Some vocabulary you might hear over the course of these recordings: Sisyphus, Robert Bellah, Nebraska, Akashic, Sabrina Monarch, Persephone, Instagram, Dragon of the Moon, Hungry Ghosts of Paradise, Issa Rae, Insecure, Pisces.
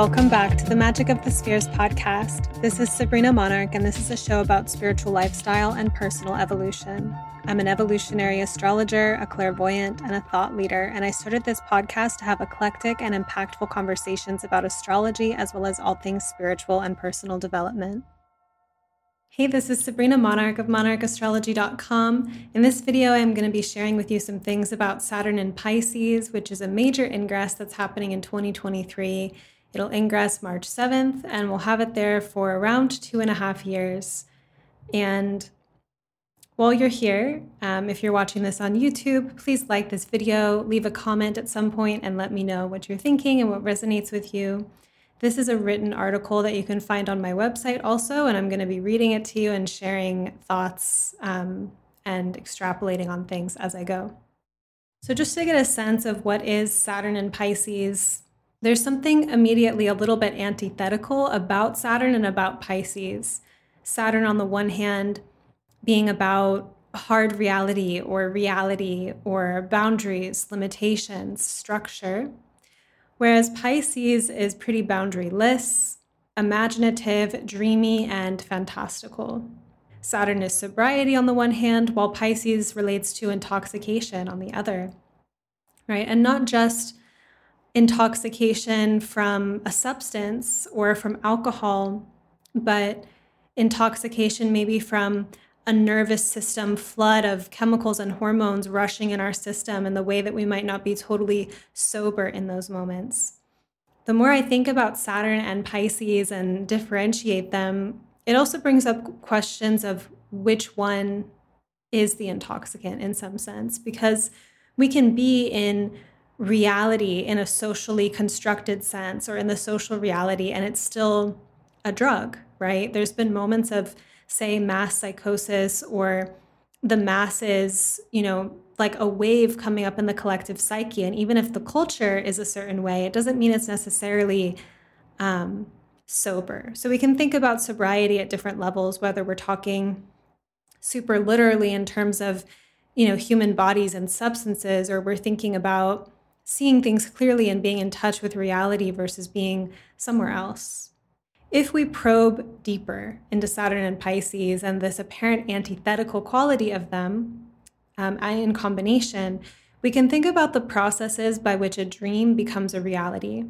Welcome back to the Magic of the Spheres podcast. This is Sabrina Monarch, and this is a show about spiritual lifestyle and personal evolution. I'm an evolutionary astrologer, a clairvoyant, and a thought leader, and I started this podcast to have eclectic and impactful conversations about astrology as well as all things spiritual and personal development. Hey, this is Sabrina Monarch of monarchastrology.com. In this video, I'm going to be sharing with you some things about Saturn in Pisces, which is a major ingress that's happening in 2023. It'll ingress March 7th, and we'll have it there for around 2.5 years. And while you're here, if you're watching this on YouTube, please like this video, leave a comment at some point, and let me know what you're thinking and what resonates with you. This is a written article that you can find on my website also, and I'm going to be reading it to you and sharing thoughts and extrapolating on things as I go. So just to get a sense of what is Saturn in Pisces, there's something immediately a little bit antithetical about Saturn and about Pisces. Saturn, on the one hand, being about hard reality or boundaries, limitations, structure. Whereas Pisces is pretty boundaryless, imaginative, dreamy, and fantastical. Saturn is sobriety on the one hand, while Pisces relates to intoxication on the other, right? And not just intoxication from a substance or from alcohol, but intoxication maybe from a nervous system flood of chemicals and hormones rushing in our system in the way that we might not be totally sober in those moments. The more I think about Saturn and Pisces and differentiate them, it also brings up questions of which one is the intoxicant in some sense, because we can be in reality in a socially constructed sense or in the social reality, and it's still a drug, right? There's been moments of, say, mass psychosis or the masses, like a wave coming up in the collective psyche. And even if the culture is a certain way, it doesn't mean it's necessarily sober. So we can think about sobriety at different levels, whether we're talking super literally in terms of, human bodies and substances, or we're thinking about seeing things clearly and being in touch with reality versus being somewhere else. If we probe deeper into Saturn and Pisces and this apparent antithetical quality of them in combination, we can think about the processes by which a dream becomes a reality,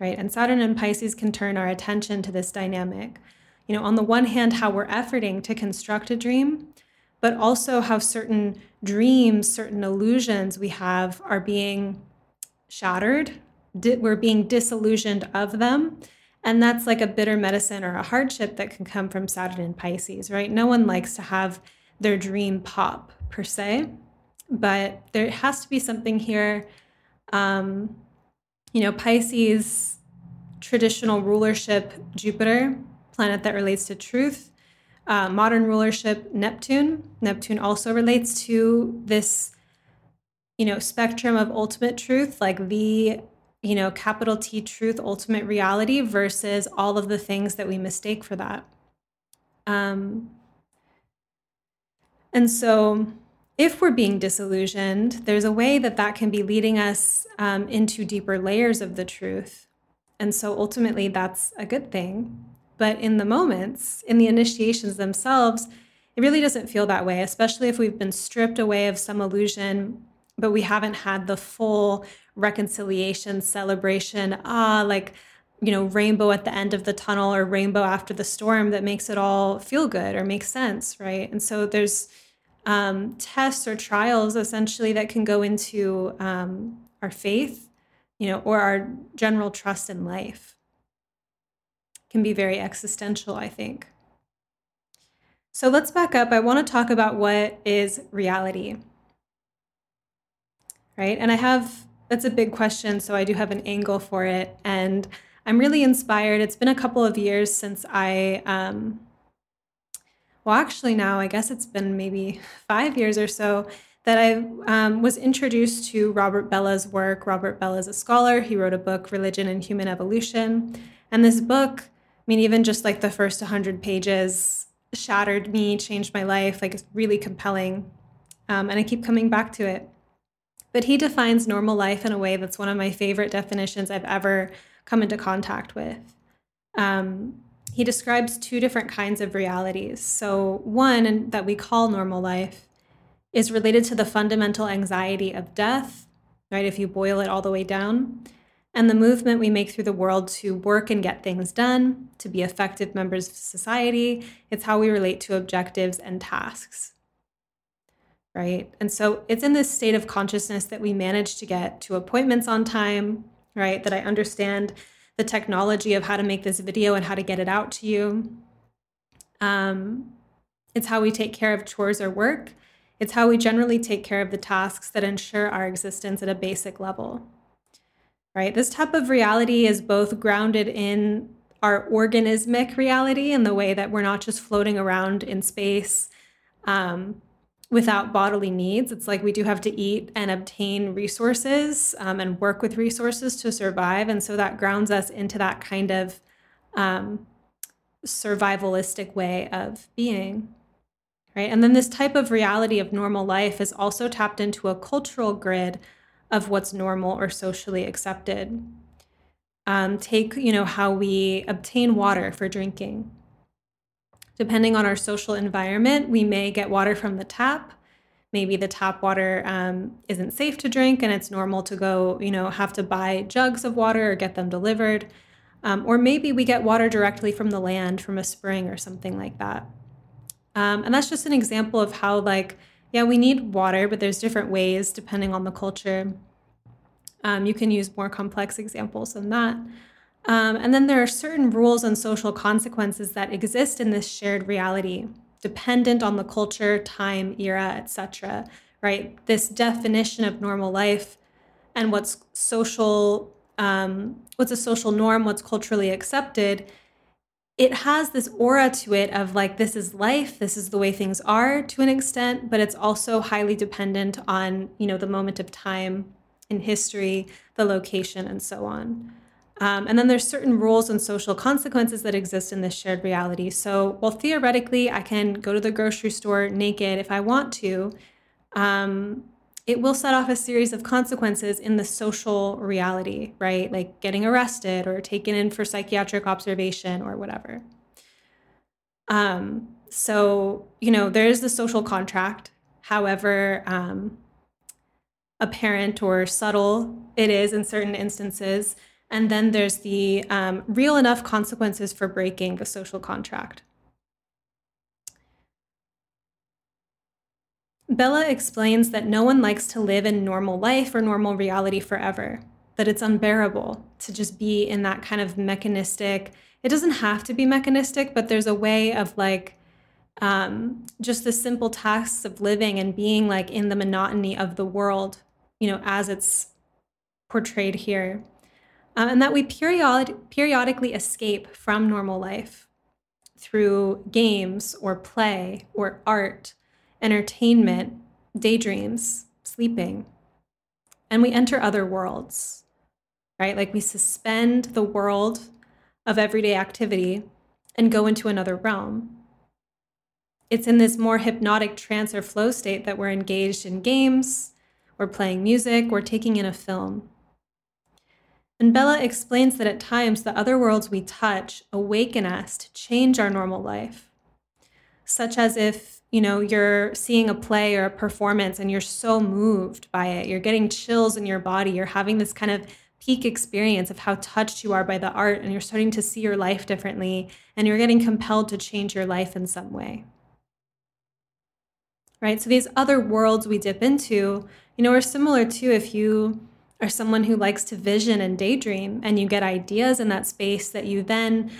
right? And Saturn and Pisces can turn our attention to this dynamic. On the one hand, how we're efforting to construct a dream, but also how certain dreams, certain illusions we have are being shattered. We're being disillusioned of them. And that's like a bitter medicine or a hardship that can come from Saturn and Pisces, right? No one likes to have their dream pop, per se, but there has to be something here. Pisces, traditional rulership, Jupiter, planet that relates to truth, modern rulership, Neptune. Neptune also relates to this, spectrum of ultimate truth, like the capital T truth, ultimate reality versus all of the things that we mistake for that. And so if we're being disillusioned, there's a way that that can be leading us into deeper layers of the truth. And so ultimately that's a good thing. But in the moments, in the initiations themselves, it really doesn't feel that way, especially if we've been stripped away of some illusion, but we haven't had the full reconciliation, celebration, rainbow at the end of the tunnel or rainbow after the storm that makes it all feel good or make sense, right? And so there's tests or trials essentially that can go into our faith, or our general trust in life. It can be very existential, I think. So let's back up. I want to talk about what is reality, right? And that's a big question, so I do have an angle for it, and I'm really inspired. It's been a couple of years since I guess it's been maybe 5 years or so that I was introduced to Robert Bellah's work. Robert Bellah's a scholar. He wrote a book, Religion and Human Evolution, and this book, even just like the first 100 pages shattered me, changed my life. Like, it's really compelling, and I keep coming back to it. But he defines normal life in a way that's one of my favorite definitions I've ever come into contact with. He describes two different kinds of realities. So one that we call normal life is related to the fundamental anxiety of death, right? If you boil it all the way down, and the movement we make through the world to work and get things done, to be effective members of society. It's how we relate to objectives and tasks, right? And so it's in this state of consciousness that we manage to get to appointments on time, right? That I understand the technology of how to make this video and how to get it out to you. It's how we take care of chores or work. It's how we generally take care of the tasks that ensure our existence at a basic level, right? This type of reality is both grounded in our organismic reality in the way that we're not just floating around in space without bodily needs. It's like we do have to eat and obtain resources and work with resources to survive. And so that grounds us into that kind of survivalistic way of being, right? And then this type of reality of normal life is also tapped into a cultural grid of what's normal or socially accepted. Take, how we obtain water for drinking. Depending on our social environment, we may get water from the tap. Maybe the tap water isn't safe to drink, and it's normal to go, have to buy jugs of water or get them delivered. Or maybe we get water directly from the land, from a spring or something like that. And that's just an example of how, we need water, but there's different ways depending on the culture. You can use more complex examples than that. And then there are certain rules and social consequences that exist in this shared reality, dependent on the culture, time, era, etc. Right? This definition of normal life and what's social, what's a social norm, what's culturally accepted, it has this aura to it of this is life, this is the way things are to an extent, but it's also highly dependent on, the moment of time in history, the location, and so on. And then there's certain rules and social consequences that exist in this shared reality. So while theoretically I can go to the grocery store naked if I want to, it will set off a series of consequences in the social reality, right? Like getting arrested or taken in for psychiatric observation or whatever. So there is the social contract, however apparent or subtle it is in certain instances. And then there's the real enough consequences for breaking the social contract. Bellah explains that no one likes to live in normal life or normal reality forever, that it's unbearable to just be in that kind of mechanistic, it doesn't have to be mechanistic, but there's a way of just the simple tasks of living and being in the monotony of the world, as it's portrayed here. And that we periodically escape from normal life through games or play or art, entertainment, daydreams, sleeping. And we enter other worlds, right? We suspend the world of everyday activity and go into another realm. It's in this more hypnotic trance or flow state that we're engaged in games, we're playing music, we're taking in a film. And Bellah explains that at times the other worlds we touch awaken us to change our normal life, such as if, you're seeing a play or a performance and you're so moved by it, you're getting chills in your body, you're having this kind of peak experience of how touched you are by the art, and you're starting to see your life differently, and you're getting compelled to change your life in some way. Right? So these other worlds we dip into, are similar to if you or someone who likes to vision and daydream, and you get ideas in that space that you then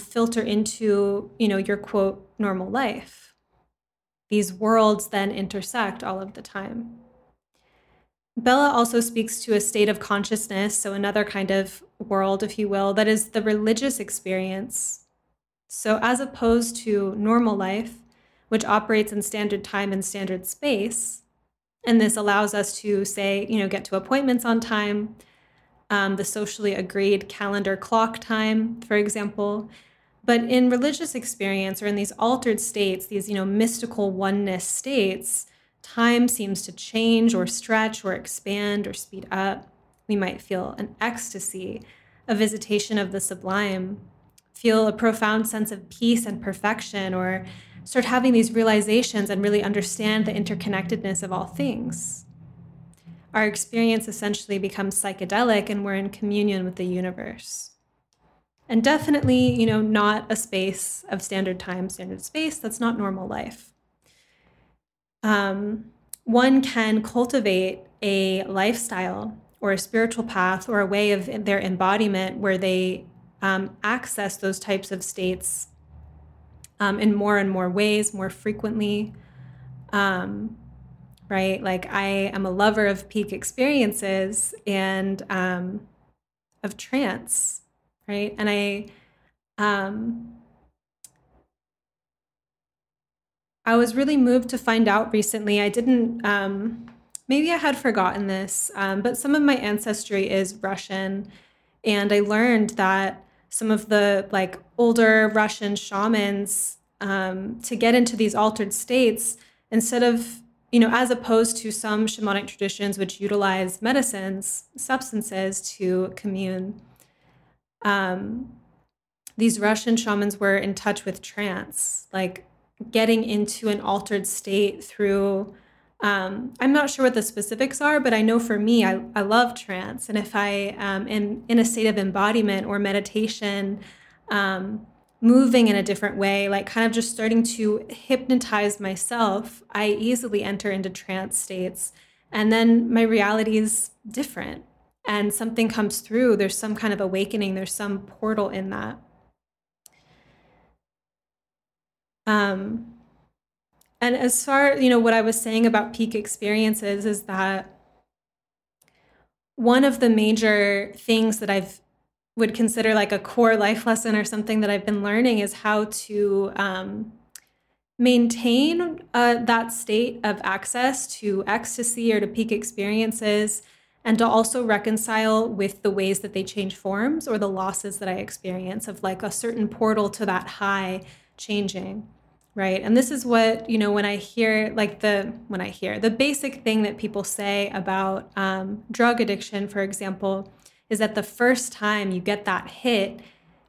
filter into, your quote, normal life. These worlds then intersect all of the time. Bellah also speaks to a state of consciousness, so another kind of world, if you will, that is the religious experience. So as opposed to normal life, which operates in standard time and standard space, and this allows us to, say, get to appointments on time, the socially agreed calendar clock time, for example. But in religious experience or in these altered states, these, mystical oneness states, time seems to change or stretch or expand or speed up. We might feel an ecstasy, a visitation of the sublime, feel a profound sense of peace and perfection, or start having these realizations and really understand the interconnectedness of all things. Our experience essentially becomes psychedelic, and we're in communion with the universe. And definitely, not a space of standard time, standard space. That's not normal life. One can cultivate a lifestyle or a spiritual path or a way of their embodiment where they access those types of states in more and more ways, more frequently, right? Like, I am a lover of peak experiences and of trance, right? And I was really moved to find out recently. I didn't, maybe I had forgotten this, but some of my ancestry is Russian. And I learned that some of the older Russian shamans, to get into these altered states, instead of, as opposed to some shamanic traditions which utilize medicines, substances to commune, these Russian shamans were in touch with trance, getting into an altered state through, I'm not sure what the specifics are, but I know for me, I love trance. And if I am in a state of embodiment or meditation, moving in a different way, kind of just starting to hypnotize myself, I easily enter into trance states. And then my reality is different and something comes through. There's some kind of awakening. There's some portal in that. And as far, what I was saying about peak experiences is that one of the major things that I would consider a core life lesson or something that I've been learning is how to maintain that state of access to ecstasy or to peak experiences, and to also reconcile with the ways that they change forms or the losses that I experience of a certain portal to that high changing. Right. And this is what, when I hear the basic thing that people say about drug addiction, for example, is that the first time you get that hit,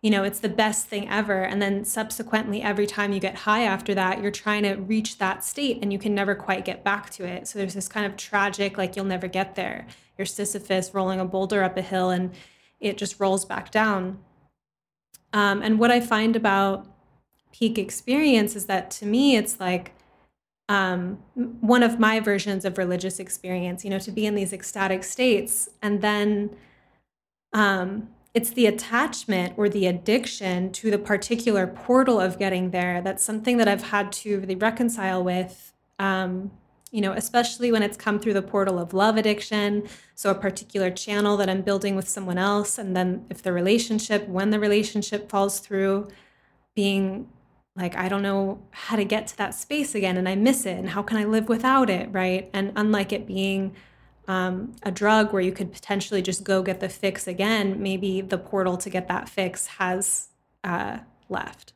it's the best thing ever. And then subsequently, every time you get high after that, you're trying to reach that state and you can never quite get back to it. So there's this kind of tragic, you'll never get there. You're Sisyphus rolling a boulder up a hill and it just rolls back down. And what I find about peak experience is that, to me, it's one of my versions of religious experience, to be in these ecstatic states. And then it's the attachment or the addiction to the particular portal of getting there. That's something that I've had to really reconcile with, especially when it's come through the portal of love addiction. So a particular channel that I'm building with someone else. And then when the relationship falls through, being I don't know how to get to that space again, and I miss it, and how can I live without it, right? And unlike it being a drug where you could potentially just go get the fix again, maybe the portal to get that fix has left.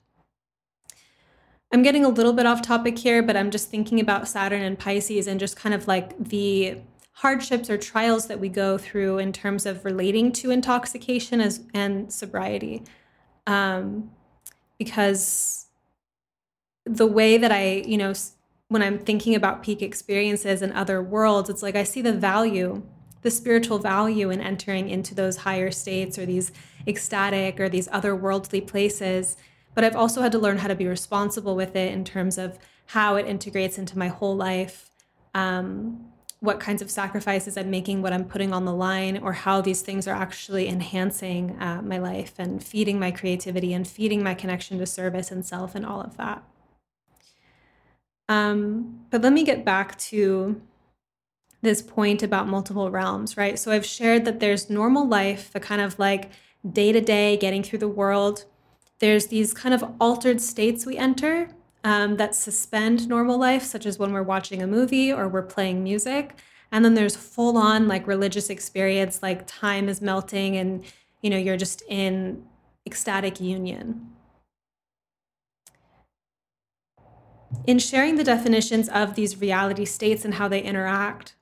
I'm getting a little bit off topic here, but I'm just thinking about Saturn and Pisces and just kind of the hardships or trials that we go through in terms of relating to intoxication and sobriety. Because the way that I, when I'm thinking about peak experiences and other worlds, it's I see the value, the spiritual value in entering into those higher states or these ecstatic or these otherworldly places. But I've also had to learn how to be responsible with it in terms of how it integrates into my whole life, what kinds of sacrifices I'm making, what I'm putting on the line, or how these things are actually enhancing my life and feeding my creativity and feeding my connection to service and self and all of that. But let me get back to this point about multiple realms, right? So I've shared that there's normal life, the kind of day-to-day getting through the world. There's these kind of altered states we enter, that suspend normal life, such as when we're watching a movie or we're playing music. And then there's full-on religious experience, time is melting and you're just in ecstatic union. In sharing the definitions of these reality states and how they interact,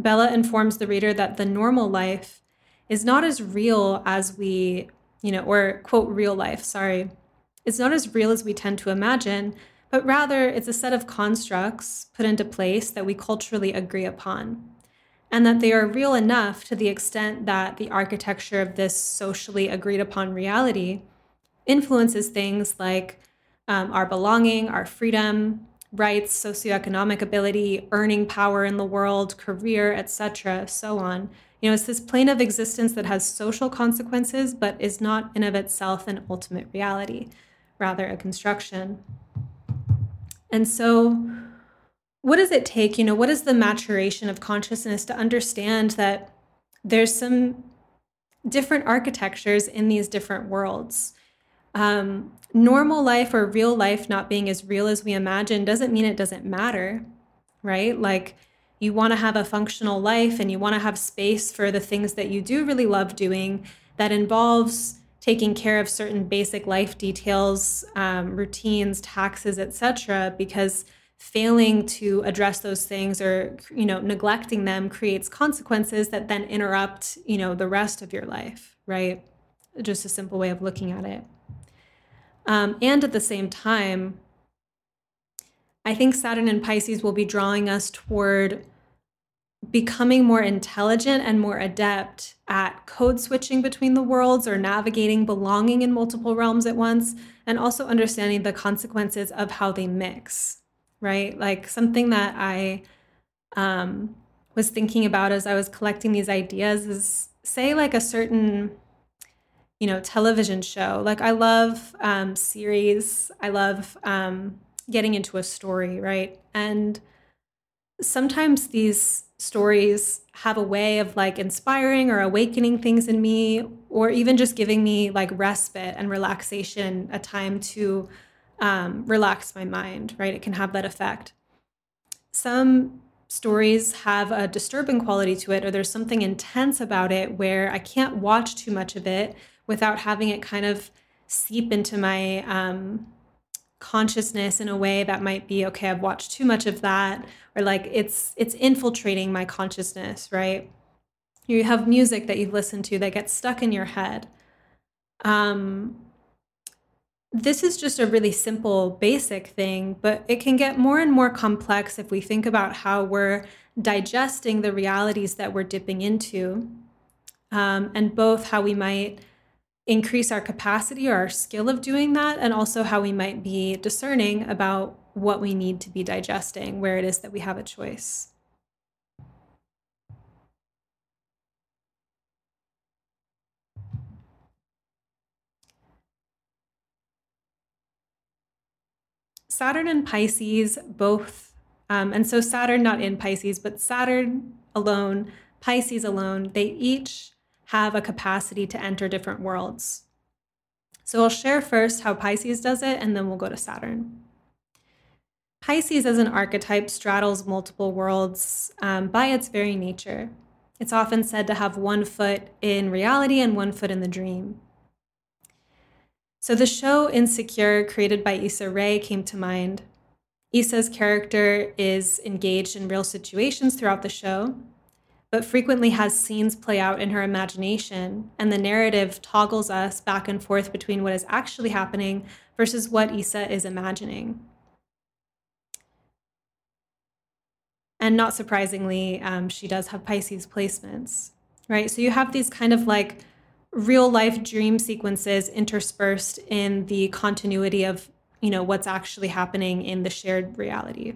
Bellah informs the reader that the normal life is not as real as we, or quote, real life, it's not as real as we tend to imagine, but rather it's a set of constructs put into place that we culturally agree upon, and that they are real enough to the extent that the architecture of this socially agreed upon reality influences things like our belonging, our freedom, rights, socioeconomic ability, earning power in the world, career, etc., so on. It's this plane of existence that has social consequences, but is not in of itself an ultimate reality, rather a construction. And so what does it take, what is the maturation of consciousness to understand that there's some different architectures in these different worlds? Normal life or real life not being as real as we imagine doesn't mean it doesn't matter, right? Like, you want to have a functional life and you want to have space for the things that you do really love doing that involves taking care of certain basic life details, routines, taxes, etc., because failing to address those things or, neglecting them creates consequences that then interrupt, the rest of your life, right? Just a simple way of looking at it. And at the same time, I think Saturn and Pisces will be drawing us toward becoming more intelligent and more adept at code switching between the worlds or navigating belonging in multiple realms at once, and also understanding the consequences of how they mix, right? Like, something that I was thinking about as I was collecting these ideas is, say, like a certain television show. Like, I love series. I love getting into a story, right? And sometimes these stories have a way of like inspiring or awakening things in me, or even just giving me like respite and relaxation, a time to relax my mind, right? It can have that effect. Some stories have a disturbing quality to it, or there's something intense about it where I can't watch too much of it without having it kind of seep into my consciousness in a way that might be, okay, I've watched too much of that, or like it's infiltrating my consciousness, right? You have music that you've listened to that gets stuck in your head. This is just a really simple, basic thing, but it can get more and more complex if we think about how we're digesting the realities that we're dipping into, and both how we might increase our capacity or our skill of doing that, and also how we might be discerning about what we need to be digesting, where it is that we have a choice. Saturn and Pisces both, and so Saturn not in Pisces, but Saturn alone, Pisces alone, they each have a capacity to enter different worlds. So I'll share first how Pisces does it, and then we'll go to Saturn. Pisces as an archetype straddles multiple worlds by its very nature. It's often said to have one foot in reality and one foot in the dream. So the show Insecure, created by Issa Rae, came to mind. Issa's character is engaged in real situations throughout the show, but frequently has scenes play out in her imagination, and the narrative toggles us back and forth between what is actually happening versus what Issa is imagining. And not surprisingly, she does have Pisces placements, right? So you have these kind of like real life dream sequences interspersed in the continuity of, what's actually happening in the shared reality.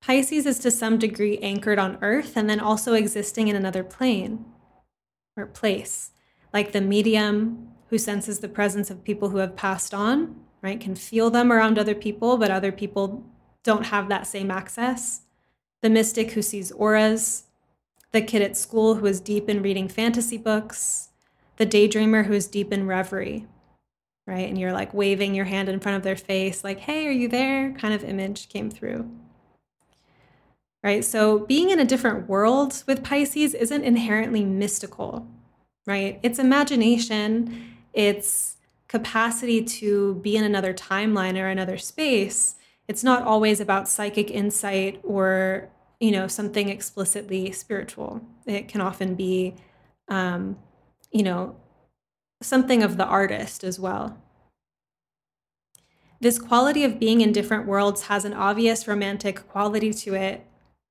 Pisces is to some degree anchored on Earth and then also existing in another plane or place, like the medium who senses the presence of people who have passed on, right? Can feel them around other people, but other people don't have that same access. The mystic who sees auras, the kid at school who is deep in reading fantasy books, the daydreamer who is deep in reverie, right? And you're like waving your hand in front of their face, like, hey, are you there? Kind of image came through, right? So being in a different world with Pisces isn't inherently mystical, right? It's imagination, it's capacity to be in another timeline or another space, it's not always about psychic insight or, you know, something explicitly spiritual. It can often be, you know, something of the artist as well. This quality of being in different worlds has an obvious romantic quality to it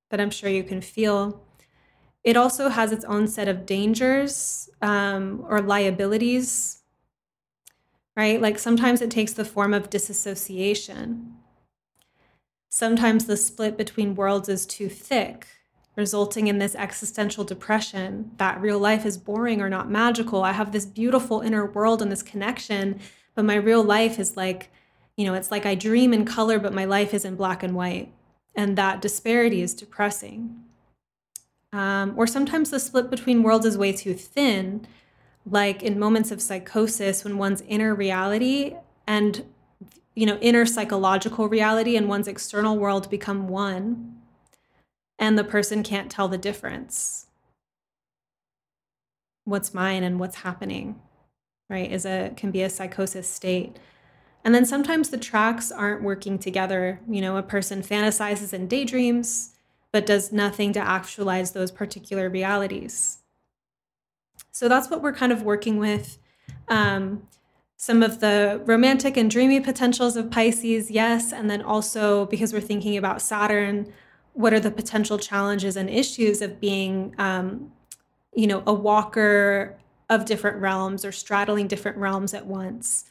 that I'm sure you can feel. It also has its own set of dangers or liabilities, right? Like sometimes it takes the form of disassociation. Sometimes the split between worlds is too thick, resulting in this existential depression that real life is boring or not magical. I have this beautiful inner world and this connection, but my real life is like, you know, it's like I dream in color, but my life is in black and white. And that disparity is depressing. Or sometimes the split between worlds is way too thin, like in moments of psychosis when one's inner reality and, you know, inner psychological reality and one's external world become one, and the person can't tell the difference. What's mine and what's happening, right, can be a psychosis state. And then sometimes the tracks aren't working together. You know, a person fantasizes and daydreams, but does nothing to actualize those particular realities. So that's what we're kind of working with. Some of the romantic and dreamy potentials of Pisces, yes. And then also, because we're thinking about Saturn, what are the potential challenges and issues of being, you know, a walker of different realms or straddling different realms at once?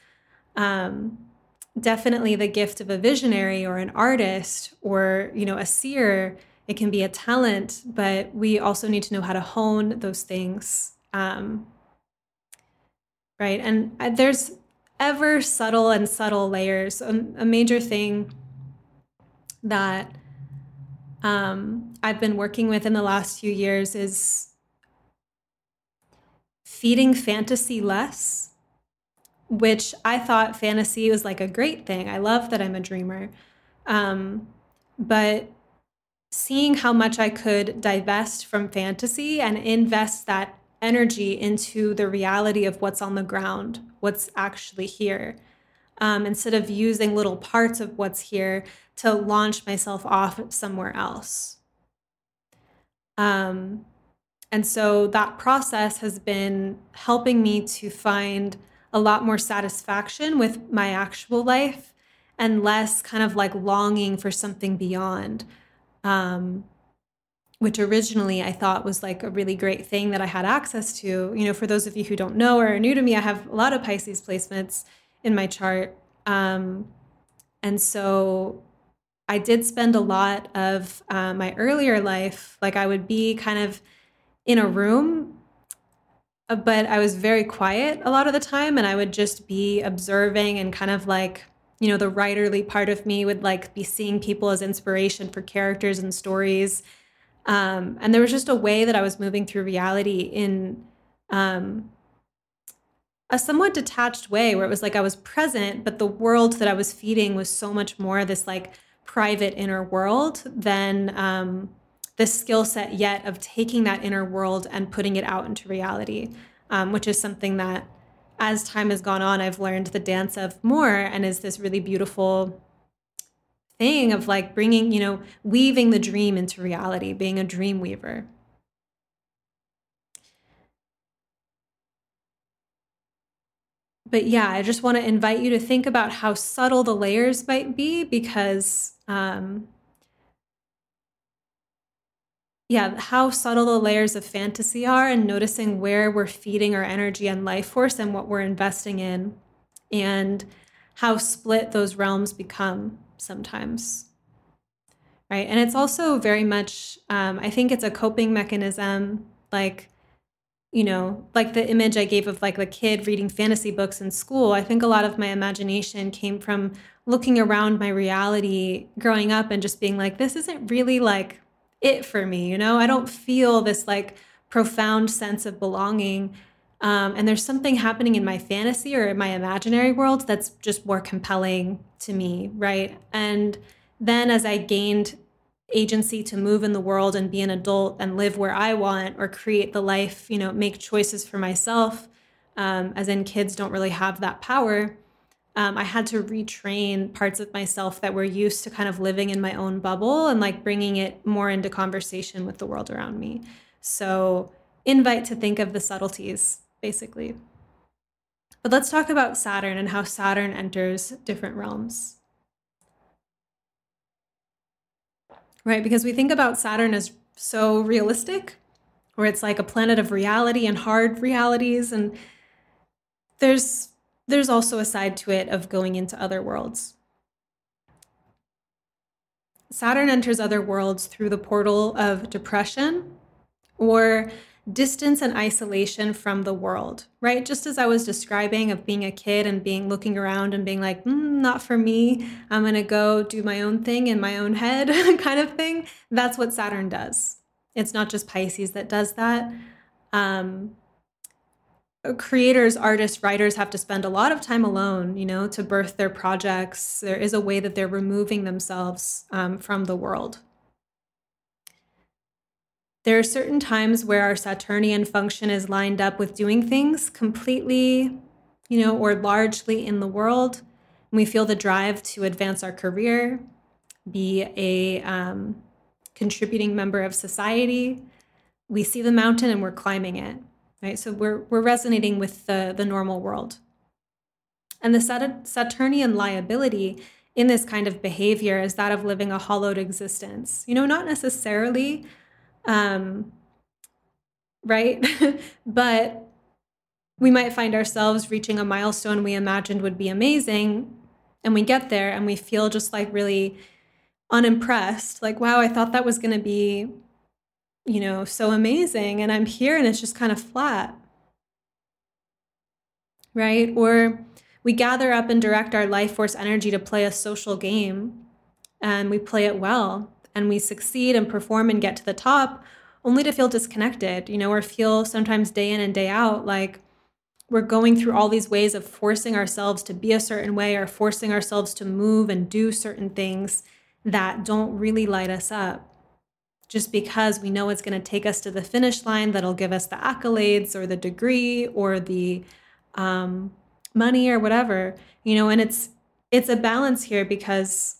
Definitely the gift of a visionary or an artist or, you know, a seer. It can be a talent, but we also need to know how to hone those things. Right. And there's ever subtle layers. A major thing that I've been working with in the last few years is feeding fantasy less, which I thought fantasy was like a great thing. I love that I'm a dreamer. But seeing how much I could divest from fantasy and invest that energy into the reality of what's on the ground, what's actually here, instead of using little parts of what's here to launch myself off somewhere else. And so that process has been helping me to find a lot more satisfaction with my actual life and less kind of like longing for something beyond, which originally I thought was like a really great thing that I had access to. You know, for those of you who don't know or are new to me, I have a lot of Pisces placements in my chart. And so I did spend a lot of my earlier life, like I would be kind of in a room, but I was very quiet a lot of the time, and I would just be observing and kind of like, you know, the writerly part of me would like be seeing people as inspiration for characters and stories. And there was just a way that I was moving through reality in a somewhat detached way, where it was like I was present, but the world that I was feeding was so much more this like private inner world than the skill set yet of taking that inner world and putting it out into reality, which is something that as time has gone on, I've learned the dance of more, and is this really beautiful thing of like bringing, you know, weaving the dream into reality, being a dream weaver. But yeah, I just want to invite you to think about how subtle the layers might be, because how subtle the layers of fantasy are, and noticing where we're feeding our energy and life force and what we're investing in, and how split those realms become sometimes, right? And it's also very much, I think it's a coping mechanism, like, you know, like the image I gave of like the kid reading fantasy books in school. I think a lot of my imagination came from looking around my reality growing up and just being like, this isn't really like it for me, you know, I don't feel this like profound sense of belonging. And there's something happening in my fantasy or in my imaginary world that's just more compelling to me, right? And then as I gained agency to move in the world and be an adult and live where I want or create the life, you know, make choices for myself, as in kids don't really have that power, I had to retrain parts of myself that were used to kind of living in my own bubble and like bringing it more into conversation with the world around me. So invite to think of the subtleties, basically. But let's talk about Saturn and how Saturn enters different realms. Right, because we think about Saturn as so realistic, where it's like a planet of reality and hard realities. And there's also a side to it of going into other worlds. Saturn enters other worlds through the portal of depression or distance and isolation from the world, right? Just as I was describing of being a kid and looking around and being like, not for me, I'm going to go do my own thing in my own head kind of thing. That's what Saturn does. It's not just Pisces that does that. Creators, artists, writers have to spend a lot of time alone, to birth their projects. There is a way that they're removing themselves from the world. There are certain times where our Saturnian function is lined up with doing things completely, or largely in the world. And we feel the drive to advance our career, be a contributing member of society. We see the mountain and we're climbing it, right? So we're resonating with the normal world. And the Saturnian liability in this kind of behavior is that of living a hollowed existence. Not necessarily... right? But we might find ourselves reaching a milestone we imagined would be amazing, and we get there and we feel just like really unimpressed, like, wow, I thought that was going to be, so amazing, and I'm here and it's just kind of flat, right? Or we gather up and direct our life force energy to play a social game, and we play it well. And we succeed and perform and get to the top only to feel disconnected, or feel sometimes day in and day out like we're going through all these ways of forcing ourselves to be a certain way or forcing ourselves to move and do certain things that don't really light us up just because we know it's going to take us to the finish line that'll give us the accolades or the degree or the money or whatever, and it's a balance here because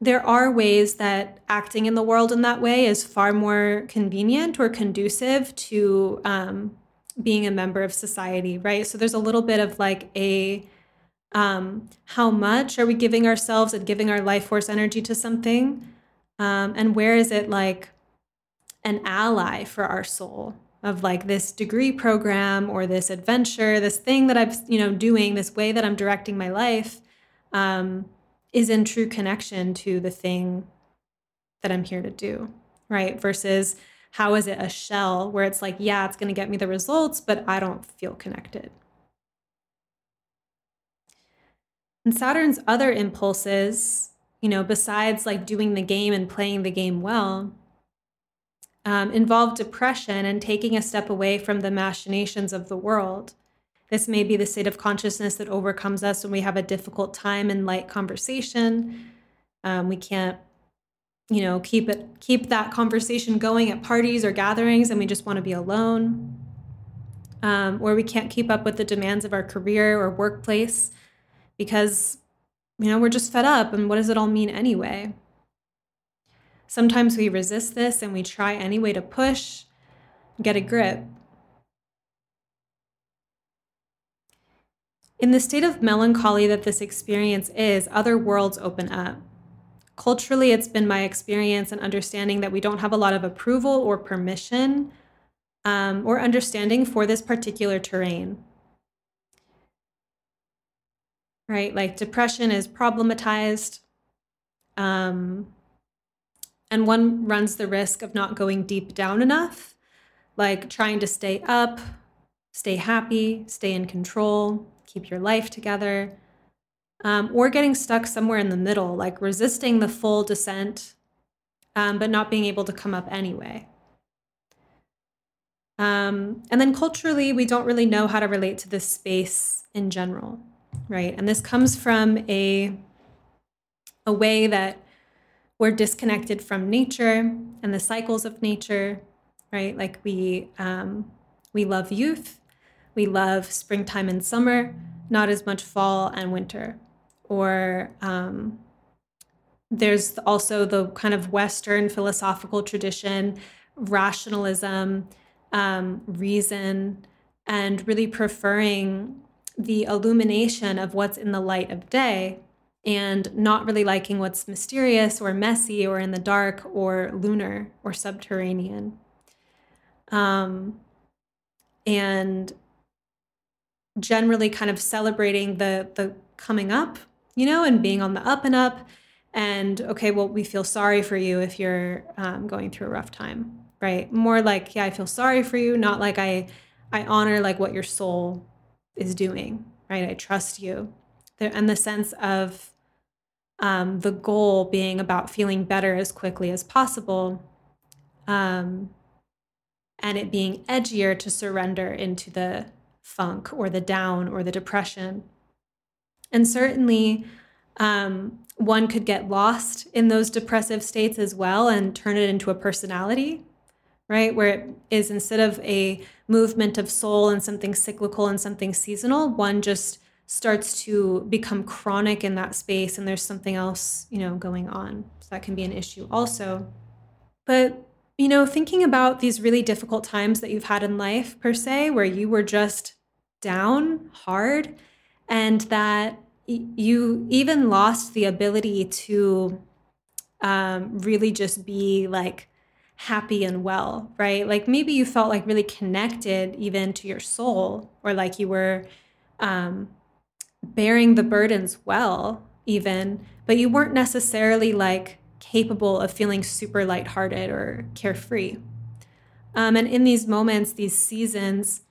there are ways that acting in the world in that way is far more convenient or conducive to being a member of society, right? So there's a little bit of like a how much are we giving ourselves and giving our life force energy to something? And where is it like an ally for our soul? Of like this degree program or this adventure, this thing that I've, doing, this way that I'm directing my life is in true connection to the thing that I'm here to do, right? Versus how is it a shell where it's like, yeah, it's going to get me the results, but I don't feel connected. And Saturn's other impulses, besides like doing the game and playing the game well, involve depression and taking a step away from the machinations of the world. This may be the state of consciousness that overcomes us when we have a difficult time in light conversation. We can't, keep that conversation going at parties or gatherings, and we just want to be alone. Or we can't keep up with the demands of our career or workplace because, we're just fed up. And what does it all mean anyway? Sometimes we resist this and we try anyway to push, get a grip. In the state of melancholy that this experience is, other worlds open up. Culturally, it's been my experience and understanding that we don't have a lot of approval or permission or understanding for this particular terrain. Right? Like depression is problematized. And one runs the risk of not going deep down enough, like trying to stay up, stay happy, stay in control, keep your life together, or getting stuck somewhere in the middle, like resisting the full descent, but not being able to come up anyway. And then culturally, we don't really know how to relate to this space in general, right? And this comes from a way that we're disconnected from nature and the cycles of nature, right? Like we love youth, we love springtime and summer, not as much fall and winter. Or there's also the kind of Western philosophical tradition, rationalism, reason, and really preferring the illumination of what's in the light of day and not really liking what's mysterious or messy or in the dark or lunar or subterranean. And generally kind of celebrating the coming up, you know, and being on the up and up. And okay, well, we feel sorry for you if you're going through a rough time, right? More like, yeah, I feel sorry for you, not like I honor like what your soul is doing, right? I trust you. And the sense of the goal being about feeling better as quickly as possible, and it being edgier to surrender into the funk or the down or the depression. And certainly one could get lost in those depressive states as well and turn it into a personality, right? Where it is, instead of a movement of soul and something cyclical and something seasonal, one just starts to become chronic in that space, and there's something else, you know, going on. So that can be an issue also. But, you know, thinking about these really difficult times that you've had in life, per se, where you were just down hard, and that you even lost the ability to really just be like happy and well, right? Like maybe you felt like really connected even to your soul, or like you were bearing the burdens well even, but you weren't necessarily like capable of feeling super lighthearted or carefree. And in these moments, these seasons,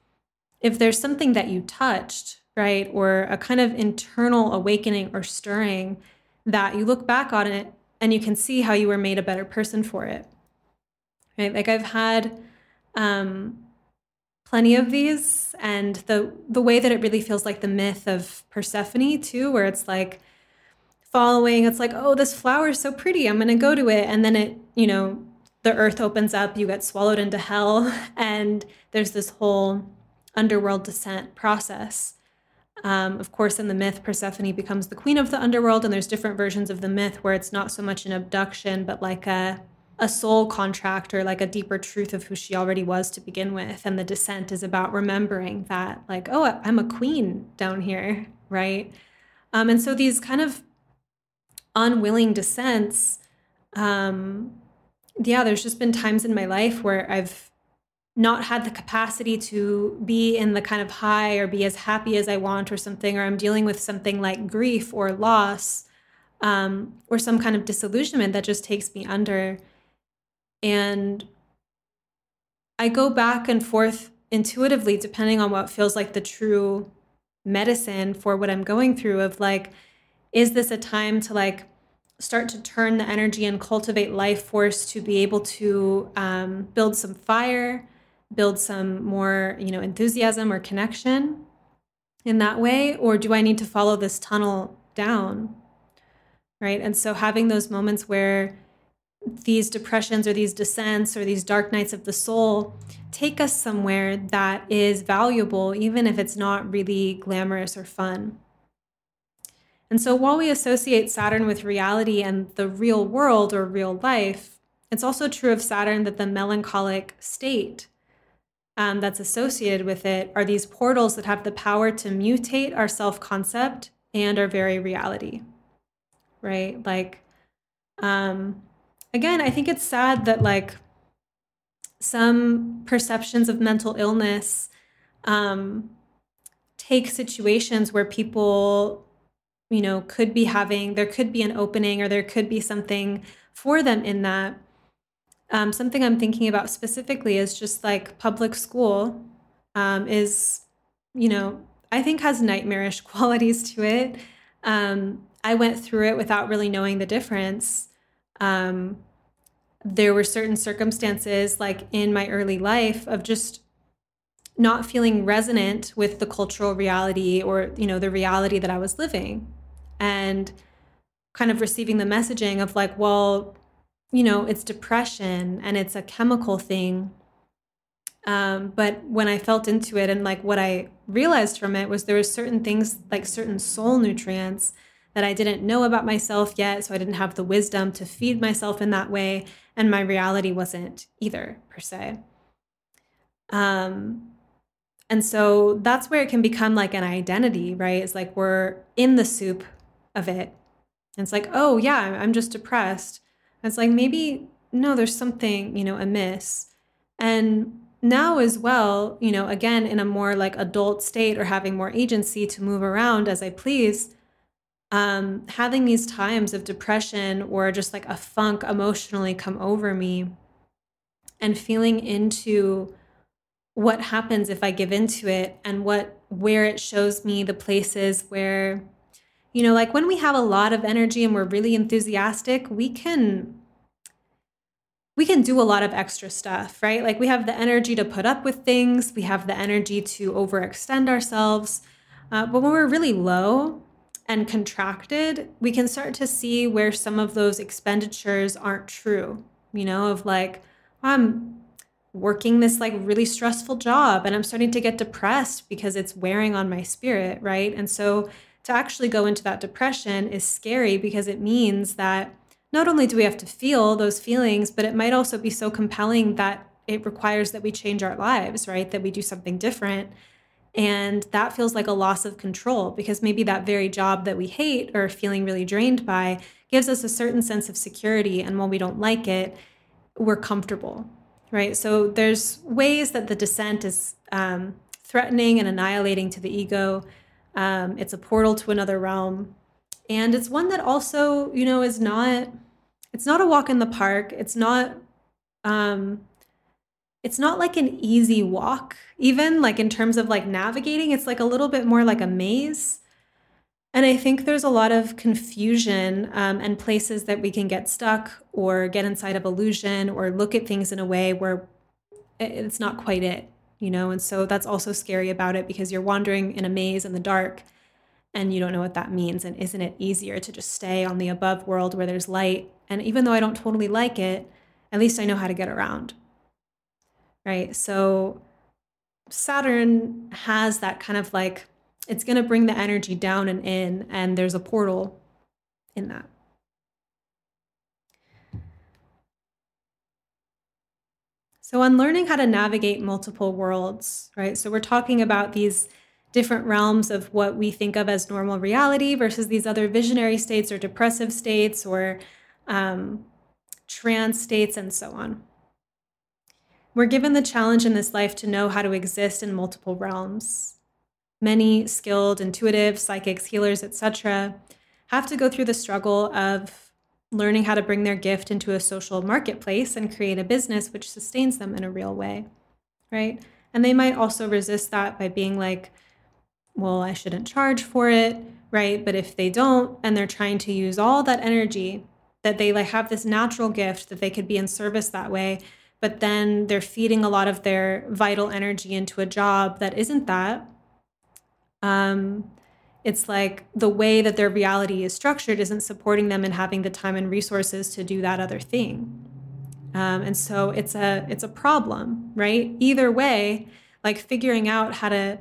if there's something that you touched, right, or a kind of internal awakening or stirring that you look back on it and you can see how you were made a better person for it, right? Like I've had plenty of these, and the way that it really feels like the myth of Persephone too, where it's like following, it's like, oh, this flower is so pretty, I'm going to go to it. And then it, you know, the earth opens up, you get swallowed into hell, and there's this whole underworld descent process. Of course, in the myth, Persephone becomes the queen of the underworld, and there's different versions of the myth where it's not so much an abduction, but like a soul contract, or like a deeper truth of who she already was to begin with. And the descent is about remembering that, like, oh, I'm a queen down here, right? And so these kind of unwilling descents, yeah, there's just been times in my life where I've not had the capacity to be in the kind of high or be as happy as I want or something, or I'm dealing with something like grief or loss, or some kind of disillusionment that just takes me under. And I go back and forth intuitively, depending on what feels like the true medicine for what I'm going through, of like, is this a time to like start to turn the energy and cultivate life force to be able to build some fire, build some more, you know, enthusiasm or connection in that way? Or do I need to follow this tunnel down, right? And so having those moments where these depressions or these descents or these dark nights of the soul take us somewhere that is valuable, even if it's not really glamorous or fun. And so while we associate Saturn with reality and the real world or real life, it's also true of Saturn that the melancholic state that's associated with it are these portals that have the power to mutate our self-concept and our very reality, right? Like, again, I think it's sad that like some perceptions of mental illness take situations where people, you know, could be having, there could be an opening or there could be something for them in that. Something I'm thinking about specifically is just like public school is, you know, I think has nightmarish qualities to it. I went through it without really knowing the difference. There were certain circumstances like in my early life of just not feeling resonant with the cultural reality or, you know, the reality that I was living. And kind of receiving the messaging of like, well, you know, it's depression and it's a chemical thing. But when I felt into it and like what I realized from it was there were certain things, like certain soul nutrients that I didn't know about myself yet. So I didn't have the wisdom to feed myself in that way. And my reality wasn't either, per se. And so that's where it can become like an identity, right? It's like we're in the soup of it. And it's like, oh yeah, I'm just depressed. And it's like, maybe, no, there's something, you know, amiss. And now as well, you know, again, in a more like adult state or having more agency to move around as I please, having these times of depression or just like a funk emotionally come over me and feeling into what happens if I give into it and where it shows me the places where, you know, like when we have a lot of energy and we're really enthusiastic, we can do a lot of extra stuff, right? Like we have the energy to put up with things. We have the energy to overextend ourselves. But when we're really low and contracted, we can start to see where some of those expenditures aren't true, you know, of like, I'm working this like really stressful job and I'm starting to get depressed because it's wearing on my spirit, right? And so to actually go into that depression is scary because it means that not only do we have to feel those feelings, but it might also be so compelling that it requires that we change our lives, right? That we do something different. And that feels like a loss of control because maybe that very job that we hate or are feeling really drained by gives us a certain sense of security. And while we don't like it, we're comfortable, right? So there's ways that the descent is threatening and annihilating to the ego. It's a portal to another realm. And it's one that also, you know, it's not a walk in the park. It's not like an easy walk, even like in terms of like navigating, it's like a little bit more like a maze. And I think there's a lot of confusion and places that we can get stuck or get inside of illusion or look at things in a way where it's not quite it, you know? And so that's also scary about it because you're wandering in a maze in the dark and you don't know what that means. And isn't it easier to just stay on the above world where there's light? And even though I don't totally like it, at least I know how to get around, right? So Saturn has that kind of like, it's going to bring the energy down and in, and there's a portal in that. So unlearning how to navigate multiple worlds, right? So we're talking about these different realms of what we think of as normal reality versus these other visionary states or depressive states or trance states and so on. We're given the challenge in this life to know how to exist in multiple realms. Many skilled, intuitive, psychics, healers, etc., have to go through the struggle of learning how to bring their gift into a social marketplace and create a business which sustains them in a real way, right? And they might also resist that by being like, well, I shouldn't charge for it, right? But if they don't, and they're trying to use all that energy that they like have this natural gift that they could be in service that way, but then they're feeding a lot of their vital energy into a job that isn't that. It's like the way that their reality is structured isn't supporting them in having the time and resources to do that other thing. And so it's a problem, right? Either way, like figuring out how to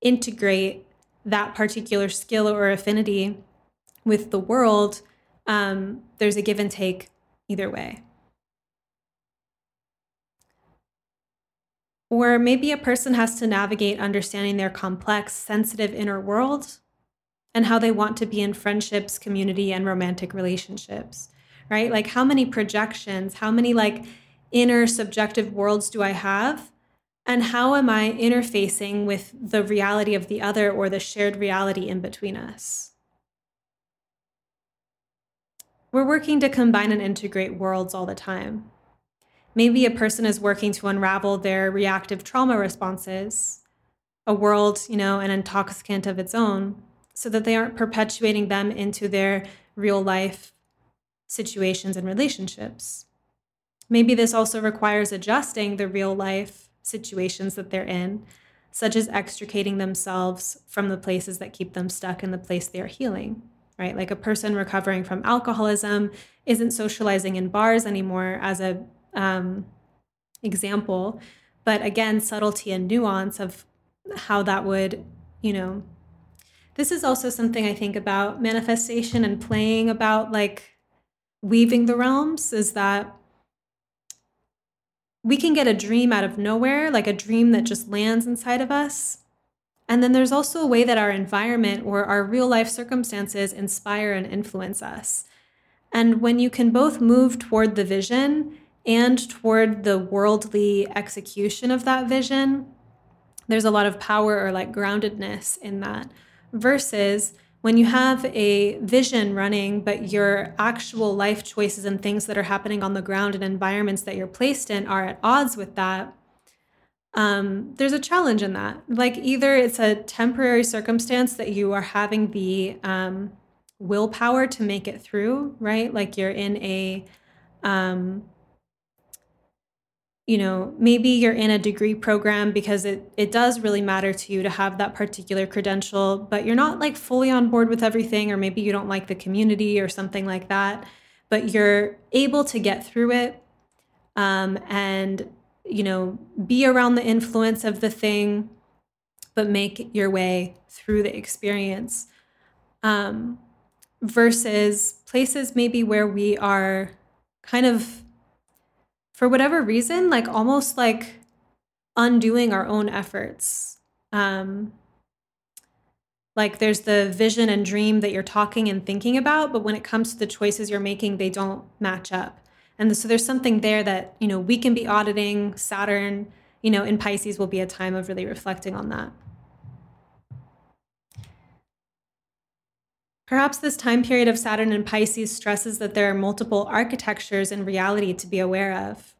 integrate that particular skill or affinity with the world, there's a give and take either way. Or maybe a person has to navigate understanding their complex, sensitive inner world and how they want to be in friendships, community, and romantic relationships, right? Like how many projections, how many like inner subjective worlds do I have? And how am I interfacing with the reality of the other or the shared reality in between us? We're working to combine and integrate worlds all the time. Maybe a person is working to unravel their reactive trauma responses, a world, you know, an intoxicant of its own, so that they aren't perpetuating them into their real life situations and relationships. Maybe this also requires adjusting the real life situations that they're in, such as extricating themselves from the places that keep them stuck in the place they are healing, right? Like a person recovering from alcoholism isn't socializing in bars anymore as a example, but again, subtlety and nuance of how that would, you know, this is also something I think about manifestation and playing about, like weaving the realms, is that we can get a dream out of nowhere, like a dream that just lands inside of us. And then there's also a way that our environment or our real life circumstances inspire and influence us. And when you can both move toward the vision and toward the worldly execution of that vision, there's a lot of power or like groundedness in that. Versus when you have a vision running, but your actual life choices and things that are happening on the ground and environments that you're placed in are at odds with that, there's a challenge in that. Like either it's a temporary circumstance that you are having the willpower to make it through, right? Like you're in a, you know, maybe you're in a degree program because it does really matter to you to have that particular credential, but you're not like fully on board with everything, or maybe you don't like the community or something like that, but you're able to get through it and, you know, be around the influence of the thing, but make your way through the experience versus places maybe where we are kind of, for whatever reason, like almost like undoing our own efforts. Like there's the vision and dream that you're talking and thinking about, but when it comes to the choices you're making, they don't match up. And so there's something there that, you know, we can be auditing. Saturn, you know, in Pisces will be a time of really reflecting on that. Perhaps this time period of Saturn in Pisces stresses that there are multiple architectures in reality to be aware of.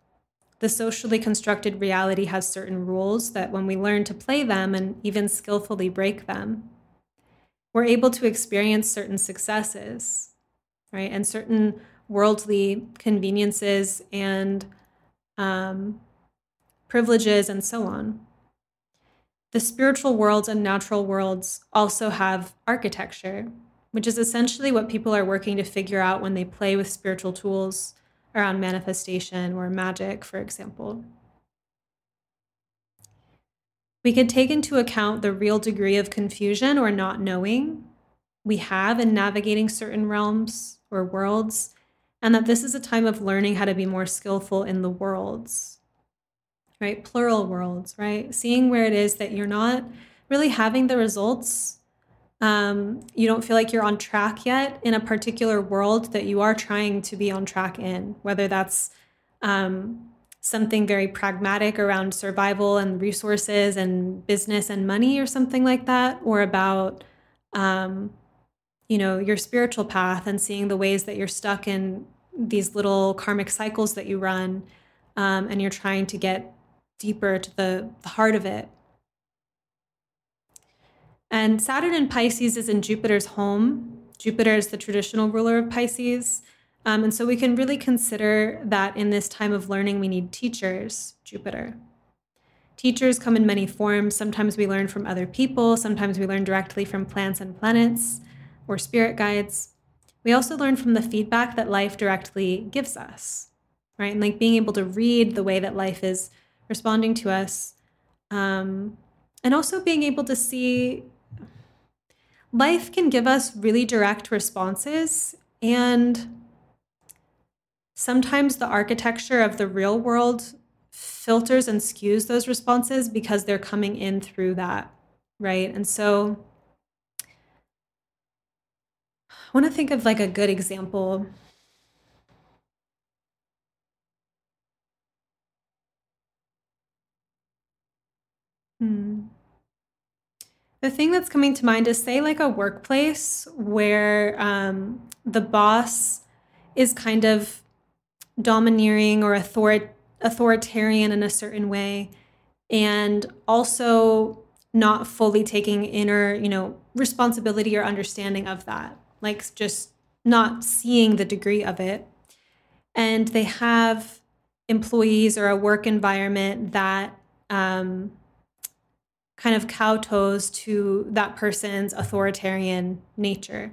The socially constructed reality has certain rules that when we learn to play them and even skillfully break them, we're able to experience certain successes, right? And certain worldly conveniences and privileges and so on. The spiritual worlds and natural worlds also have architecture, which is essentially what people are working to figure out when they play with spiritual tools around manifestation or magic, for example. We could take into account the real degree of confusion or not knowing we have in navigating certain realms or worlds, and that this is a time of learning how to be more skillful in the worlds, right? Plural worlds, right? Seeing where it is that you're not really having the results. You don't feel like you're on track yet in a particular world that you are trying to be on track in, whether that's something very pragmatic around survival and resources and business and money or something like that, or about, you know, your spiritual path and seeing the ways that you're stuck in these little karmic cycles that you run, and you're trying to get deeper to the heart of it. And Saturn in Pisces is in Jupiter's home. Jupiter is the traditional ruler of Pisces. And so we can really consider that in this time of learning, we need teachers, Jupiter. Teachers come in many forms. Sometimes we learn from other people. Sometimes we learn directly from plants and planets or spirit guides. We also learn from the feedback that life directly gives us, right? And like being able to read the way that life is responding to us. And also being able to see, life can give us really direct responses, and sometimes the architecture of the real world filters and skews those responses because they're coming in through that, right? And so I want to think of like a good example. The thing that's coming to mind is, say, like a workplace where the boss is kind of domineering or authoritarian in a certain way, and also not fully taking inner, you know, responsibility or understanding of that, like just not seeing the degree of it. And they have employees or a work environment that kind of kowtows to that person's authoritarian nature.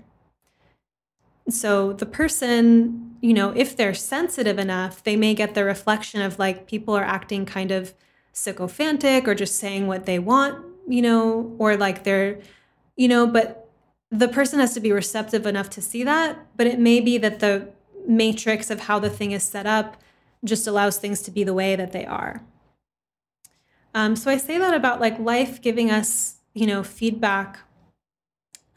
So the person, you know, if they're sensitive enough, they may get the reflection of like people are acting kind of sycophantic or just saying what they want, you know, or like they're, you know, but the person has to be receptive enough to see that. But it may be that the matrix of how the thing is set up just allows things to be the way that they are. So I say that about like life giving us, you know, feedback.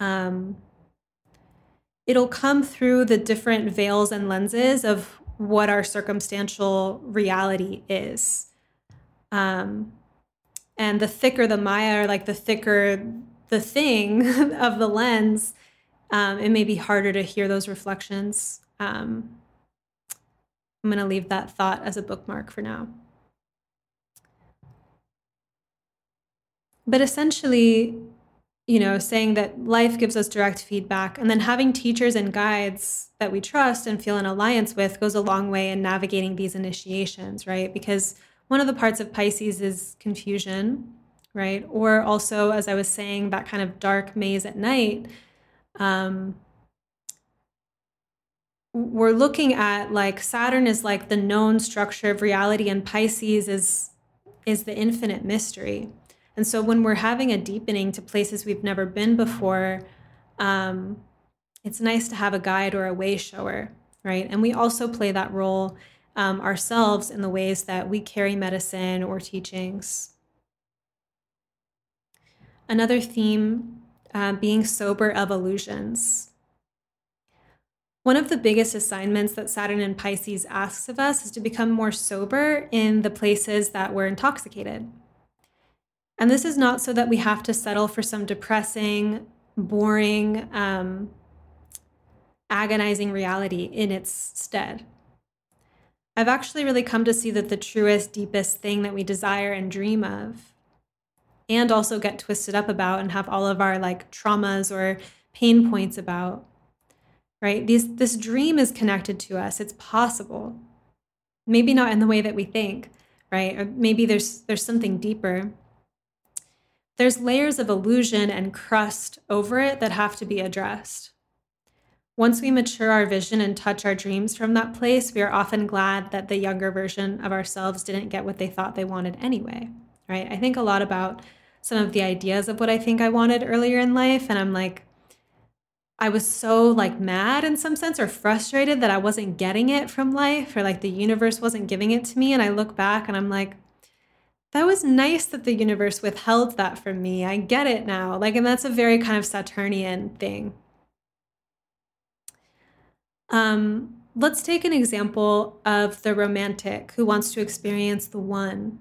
It'll come through the different veils and lenses of what our circumstantial reality is. And the thicker the Maya, or like the thicker the thing of the lens, it may be harder to hear those reflections. I'm going to leave that thought as a bookmark for now. But essentially, you know, saying that life gives us direct feedback, and then having teachers and guides that we trust and feel an alliance with goes a long way in navigating these initiations, right? Because one of the parts of Pisces is confusion, right? Or also, as I was saying, that kind of dark maze at night. We're looking at like Saturn is like the known structure of reality, and Pisces is the infinite mystery. And so when we're having a deepening to places we've never been before, it's nice to have a guide or a way shower, right? And we also play that role ourselves in the ways that we carry medicine or teachings. Another theme, being sober of illusions. One of the biggest assignments that Saturn and Pisces asks of us is to become more sober in the places that we're intoxicated. And this is not so that we have to settle for some depressing, boring, agonizing reality in its stead. I've actually really come to see that the truest, deepest thing that we desire and dream of, and also get twisted up about and have all of our like traumas or pain points about, right? This dream is connected to us. It's possible. Maybe not in the way that we think, right? Or maybe there's something deeper. There's layers of illusion and crust over it that have to be addressed. Once we mature our vision and touch our dreams from that place, we are often glad that the younger version of ourselves didn't get what they thought they wanted anyway, right? I think a lot about some of the ideas of what I think I wanted earlier in life, and I'm like, I was so like mad in some sense or frustrated that I wasn't getting it from life, or like the universe wasn't giving it to me. And I look back and I'm like, that was nice that the universe withheld that from me. I get it now. Like, and that's a very kind of Saturnian thing. Let's take an example of the romantic who wants to experience the one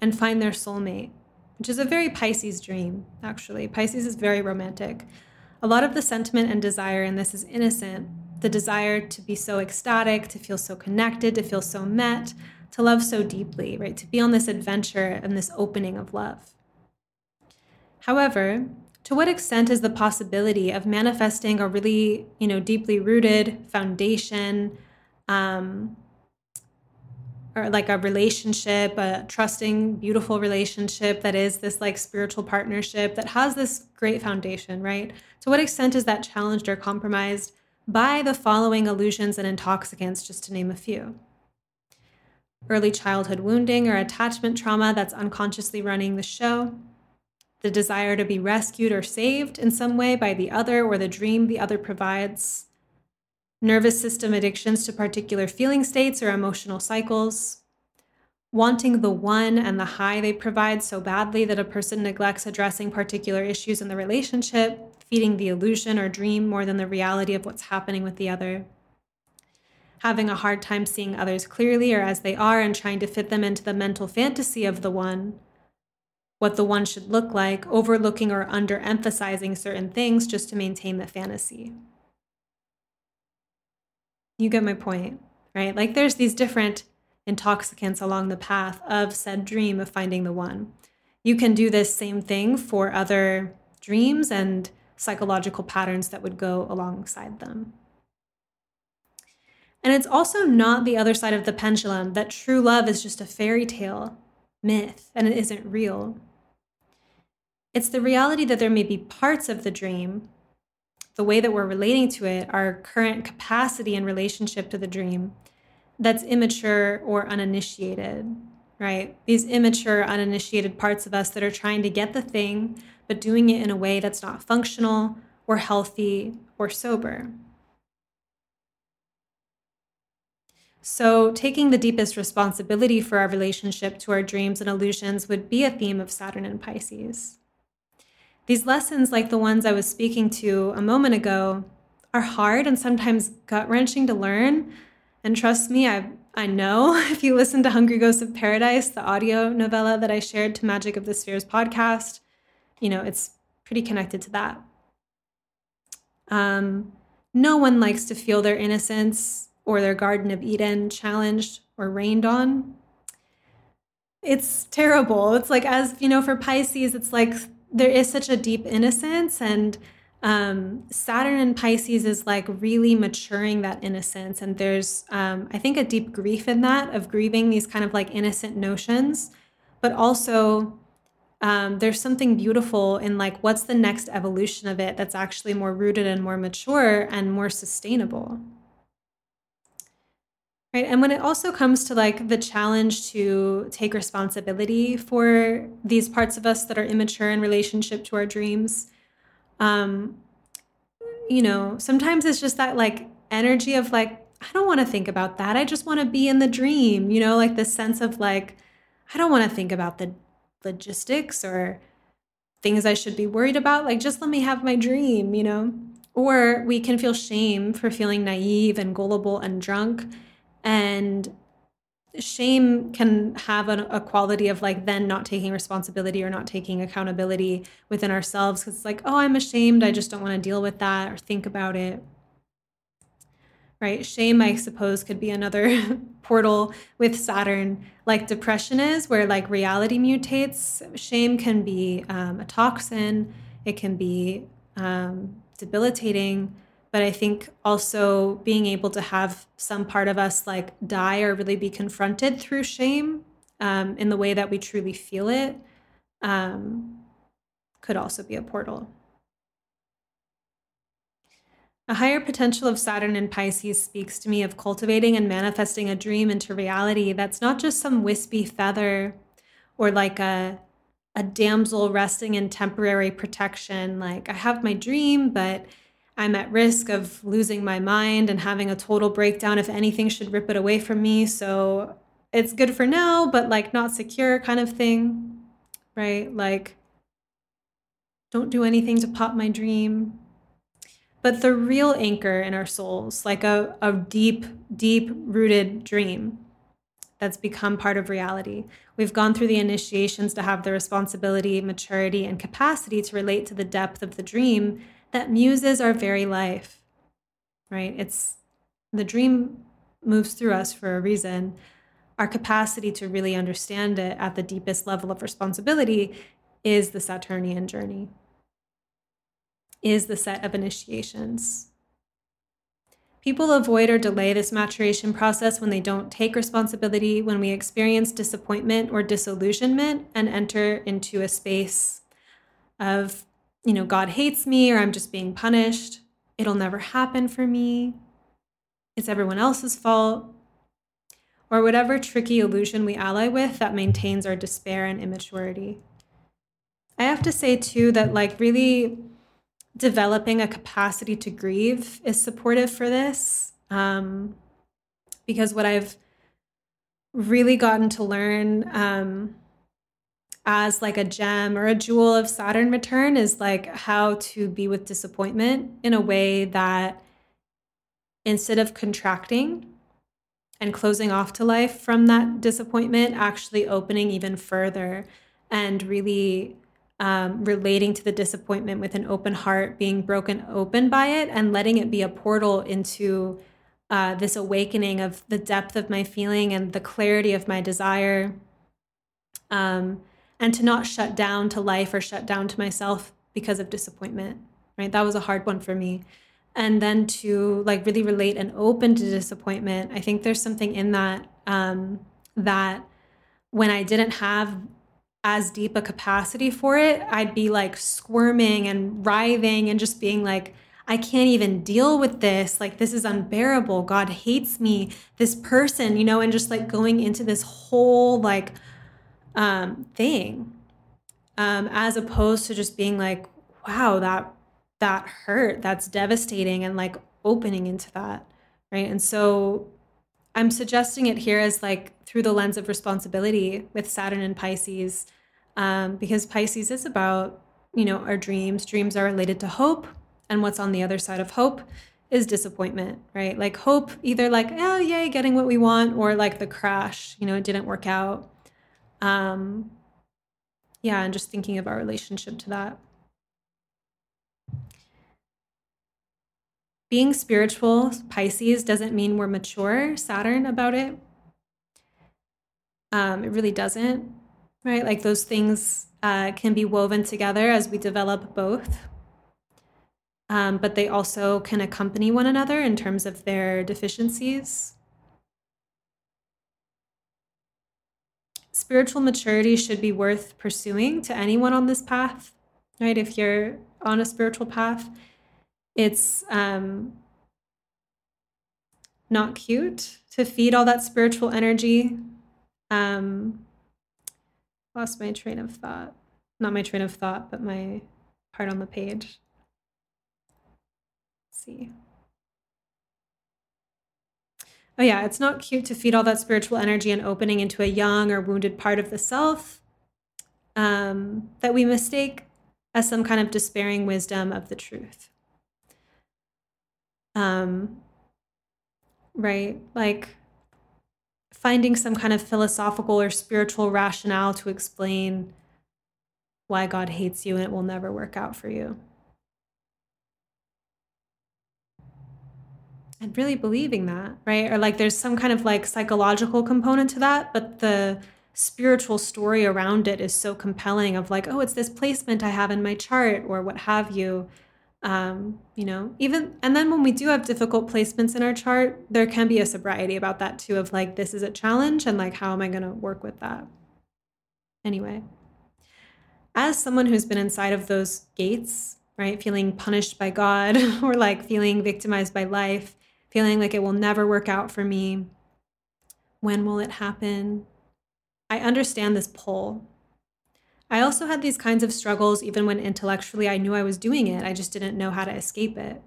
and find their soulmate, which is a very Pisces dream, actually. Pisces is very romantic. A lot of the sentiment and desire in this is innocent. The desire to be so ecstatic, to feel so connected, to feel so met, to love so deeply, right? To be on this adventure and this opening of love. However, to what extent is the possibility of manifesting a really, you know, deeply rooted foundation, or like a relationship, a trusting, beautiful relationship that is this like spiritual partnership that has this great foundation, right? To what extent is that challenged or compromised by the following illusions and intoxicants, just to name a few? Early childhood wounding or attachment trauma that's unconsciously running the show. The desire to be rescued or saved in some way by the other or the dream the other provides. Nervous system addictions to particular feeling states or emotional cycles, wanting the one and the high they provide so badly that a person neglects addressing particular issues in the relationship, feeding the illusion or dream more than the reality of what's happening with the other, having a hard time seeing others clearly or as they are and trying to fit them into the mental fantasy of the one, what the one should look like, overlooking or underemphasizing certain things just to maintain the fantasy. You get my point, right? Like there's these different intoxicants along the path of said dream of finding the one. You can do this same thing for other dreams and psychological patterns that would go alongside them. And it's also not the other side of the pendulum that true love is just a fairy tale myth and it isn't real. It's the reality that there may be parts of the dream the way that we're relating to it, our current capacity and relationship to the dream, that's immature or uninitiated, right? These immature, uninitiated parts of us that are trying to get the thing, but doing it in a way that's not functional or healthy or sober. So taking the deepest responsibility for our relationship to our dreams and illusions would be a theme of Saturn and Pisces. These lessons, like the ones I was speaking to a moment ago, are hard and sometimes gut-wrenching to learn. And trust me, I know if you listen to Hungry Ghosts of Paradise, the audio novella that I shared to Magic of the Spheres podcast, you know, it's pretty connected to that. No one likes to feel their innocence or their Garden of Eden challenged or rained on. It's terrible. It's like, as you know, for Pisces, it's like there is such a deep innocence, and Saturn in Pisces is like really maturing that innocence. And there's, I think, a deep grief in that, of grieving these kind of like innocent notions, but also there's something beautiful in like, what's the next evolution of it that's actually more rooted and more mature and more sustainable. Right. And when it also comes to like the challenge to take responsibility for these parts of us that are immature in relationship to our dreams, you know, sometimes it's just that like energy of like, I don't want to think about that. I just want to be in the dream, you know, like this sense of like, I don't want to think about the logistics or things I should be worried about. Like, just let me have my dream, you know, or we can feel shame for feeling naive and gullible and drunk. And shame can have a quality of like then not taking responsibility or not taking accountability within ourselves, because it's like, oh, I'm ashamed, I just don't want to deal with that or think about it, right? Shame, I suppose, could be another portal with Saturn, like depression is, where like reality mutates. Shame can be a toxin. It can be debilitating. But I think also being able to have some part of us like die or really be confronted through shame in the way that we truly feel it could also be a portal. A higher potential of Saturn in Pisces speaks to me of cultivating and manifesting a dream into reality that's not just some wispy feather or like a damsel resting in temporary protection. Like, I have my dream, but I'm at risk of losing my mind and having a total breakdown if anything should rip it away from me. So it's good for now, but like not secure kind of thing, right? Like, don't do anything to pop my dream. But the real anchor in our souls, like a deep, deep rooted dream that's become part of reality. We've gone through the initiations to have the responsibility, maturity, and capacity to relate to the depth of the dream that muses our very life, right? It's the dream moves through us for a reason. Our capacity to really understand it at the deepest level of responsibility is the Saturnian journey, is the set of initiations. People avoid or delay this maturation process when they don't take responsibility, when we experience disappointment or disillusionment and enter into a space of, you know, God hates me, or I'm just being punished. It'll never happen for me. It's everyone else's fault. Or whatever tricky illusion we ally with that maintains our despair and immaturity. I have to say, too, that like really developing a capacity to grieve is supportive for this. Because what I've really gotten to learn as like a gem or a jewel of Saturn return is like how to be with disappointment in a way that instead of contracting and closing off to life from that disappointment, actually opening even further and really relating to the disappointment with an open heart, being broken open by it and letting it be a portal into this awakening of the depth of my feeling and the clarity of my desire. And to not shut down to life or shut down to myself because of disappointment, right? That was a hard one for me. And then to like really relate and open to disappointment. I think there's something in that, that when I didn't have as deep a capacity for it, I'd be like squirming and writhing and just being like, I can't even deal with this. Like, this is unbearable. God hates me, this person, you know, and just like going into this whole like thing as opposed to just being like, wow, that hurt, that's devastating, and like opening into that. Right. And so I'm suggesting it here as like through the lens of responsibility with Saturn and Pisces, because Pisces is about, you know, our dreams. Dreams are related to hope, and what's on the other side of hope is disappointment, right? Like hope, either like, oh, yay, getting what we want, or like the crash, you know, it didn't work out. Yeah, and just thinking of our relationship to that. Being spiritual, Pisces, doesn't mean we're mature, Saturn, about it. It really doesn't, right? Like those things can be woven together as we develop both. But they also can accompany one another in terms of their deficiencies. Spiritual maturity should be worth pursuing to anyone on this path, right? If you're on a spiritual path, it's not cute to feed all that spiritual energy. Lost my train of thought. Not my train of thought, but my part on the page. Let's see. Oh yeah, it's not cute to feed all that spiritual energy and opening into a young or wounded part of the self that we mistake as some kind of despairing wisdom of the truth. Right? Like finding some kind of philosophical or spiritual rationale to explain why God hates you and it will never work out for you. And really believing that, right? Or like there's some kind of like psychological component to that, but the spiritual story around it is so compelling of like, oh, it's this placement I have in my chart or what have you. You know, even, and then when we do have difficult placements in our chart, there can be a sobriety about that too, of like, this is a challenge and like, how am I going to work with that? Anyway, as someone who's been inside of those gates, right, feeling punished by God or like feeling victimized by life, feeling like it will never work out for me, when will it happen? I understand this pull. I also had these kinds of struggles even when intellectually I knew I was doing it. I just didn't know how to escape it.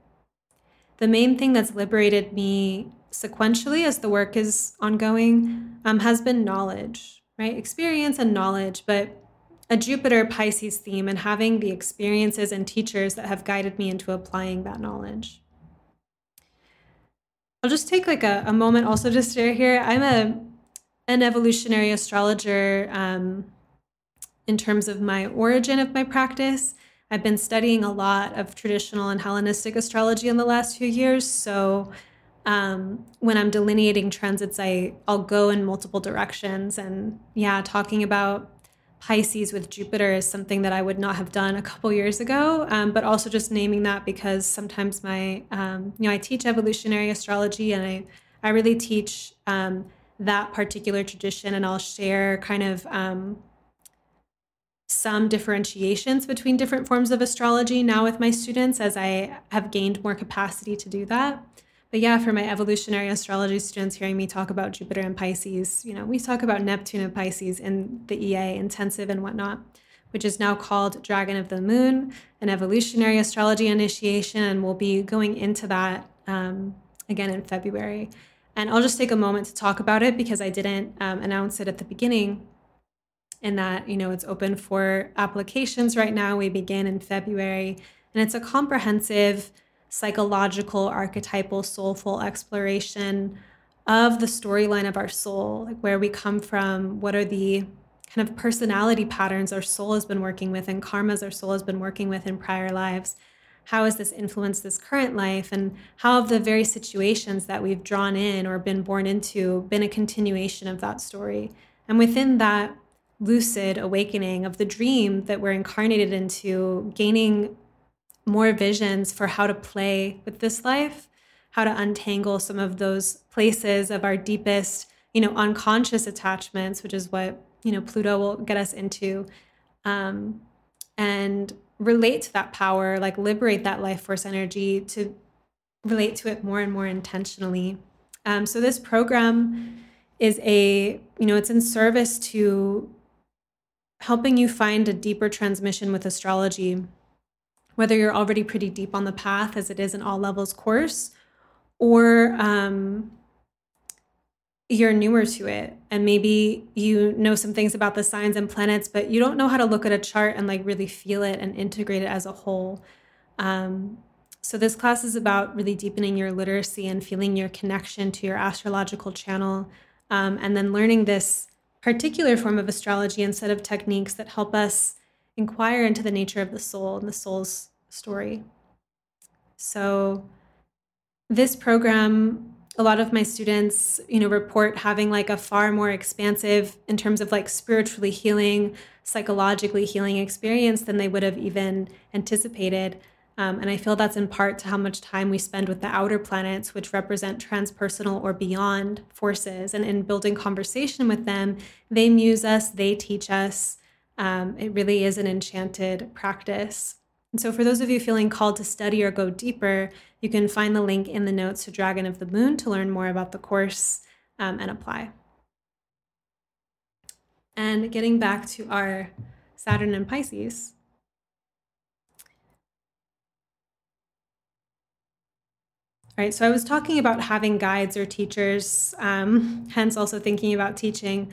The main thing that's liberated me sequentially as the work is ongoing has been knowledge, right? Experience and knowledge, but a Jupiter Pisces theme and having the experiences and teachers that have guided me into applying that knowledge. I'll just take like a moment also to share here. I'm an evolutionary astrologer. In terms of my origin of my practice, I've been studying a lot of traditional and Hellenistic astrology in the last few years. So when I'm delineating transits, I'll go in multiple directions. And yeah, talking about Pisces with Jupiter is something that I would not have done a couple years ago, but also just naming that because sometimes my, you know, I teach evolutionary astrology and I really teach that particular tradition, and I'll share kind of some differentiations between different forms of astrology now with my students as I have gained more capacity to do that. But yeah, for my evolutionary astrology students hearing me talk about Jupiter and Pisces, you know, we talk about Neptune and Pisces in the EA intensive and whatnot, which is now called Dragon of the Moon, an evolutionary astrology initiation, and we'll be going into that again in February. And I'll just take a moment to talk about it because I didn't announce it at the beginning. And that, you know, it's open for applications right now. We begin in February, and it's a comprehensive psychological, archetypal, soulful exploration of the storyline of our soul, like where we come from, what are the kind of personality patterns our soul has been working with and karmas our soul has been working with in prior lives. How has this influenced this current life, and how have the very situations that we've drawn in or been born into been a continuation of that story? And within that, lucid awakening of the dream that we're incarnated into, gaining more visions for how to play with this life, how to untangle some of those places of our deepest, you know, unconscious attachments, which is what, you know, Pluto will get us into, and relate to that power, like liberate that life force energy to relate to it more and more intentionally. So this program is it's in service to helping you find a deeper transmission with astrology, whether you're already pretty deep on the path, as it is an all levels course, or you're newer to it. And maybe you know some things about the signs and planets, but you don't know how to look at a chart and like really feel it and integrate it as a whole. So this class is about really deepening your literacy and feeling your connection to your astrological channel, and then learning this particular form of astrology instead of techniques that help us inquire into the nature of the soul and the soul's story. So this program, a lot of my students, report having like a far more expansive in terms of like spiritually healing, psychologically healing experience than they would have even anticipated. And I feel that's in part to how much time we spend with the outer planets, which represent transpersonal or beyond forces. And in building conversation with them, they muse us, they teach us. It really is an enchanted practice. And so for those of you feeling called to study or go deeper, you can find the link in the notes to Dragon of the Moon to learn more about the course and apply. And getting back to our Saturn and Pisces. All right, so I was talking about having guides or teachers, hence also thinking about teaching,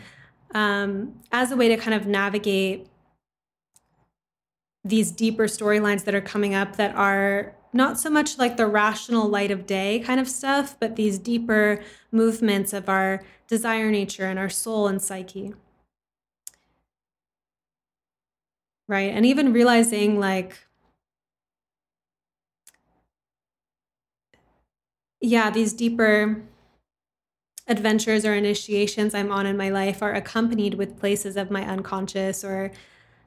as a way to kind of navigate these deeper storylines that are coming up that are not so much like the rational light of day kind of stuff, but these deeper movements of our desire nature and our soul and psyche. Right? And even realizing like, yeah, these deeper adventures or initiations I'm on in my life are accompanied with places of my unconscious or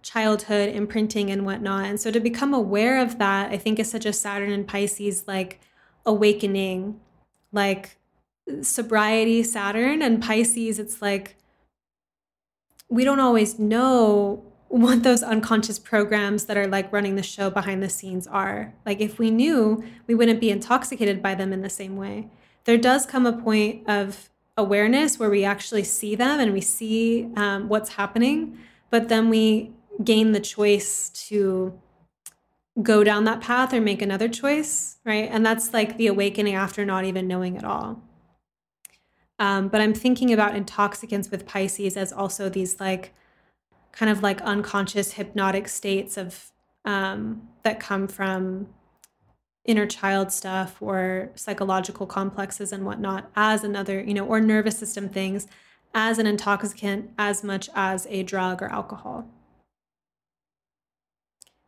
childhood imprinting and whatnot. And so to become aware of that, I think, is such a Saturn and Pisces like awakening, like sobriety Saturn and Pisces. It's like we don't always know what those unconscious programs that are like running the show behind the scenes are. Like if we knew, we wouldn't be intoxicated by them in the same way. There does come a point of awareness where we actually see them and we see what's happening, but then we gain the choice to go down that path or make another choice, right? And that's like the awakening after not even knowing at all. But I'm thinking about intoxicants with Pisces as also these like kind of like unconscious hypnotic states of that come from inner child stuff or psychological complexes and whatnot, as another, or nervous system things, as an intoxicant as much as a drug or alcohol.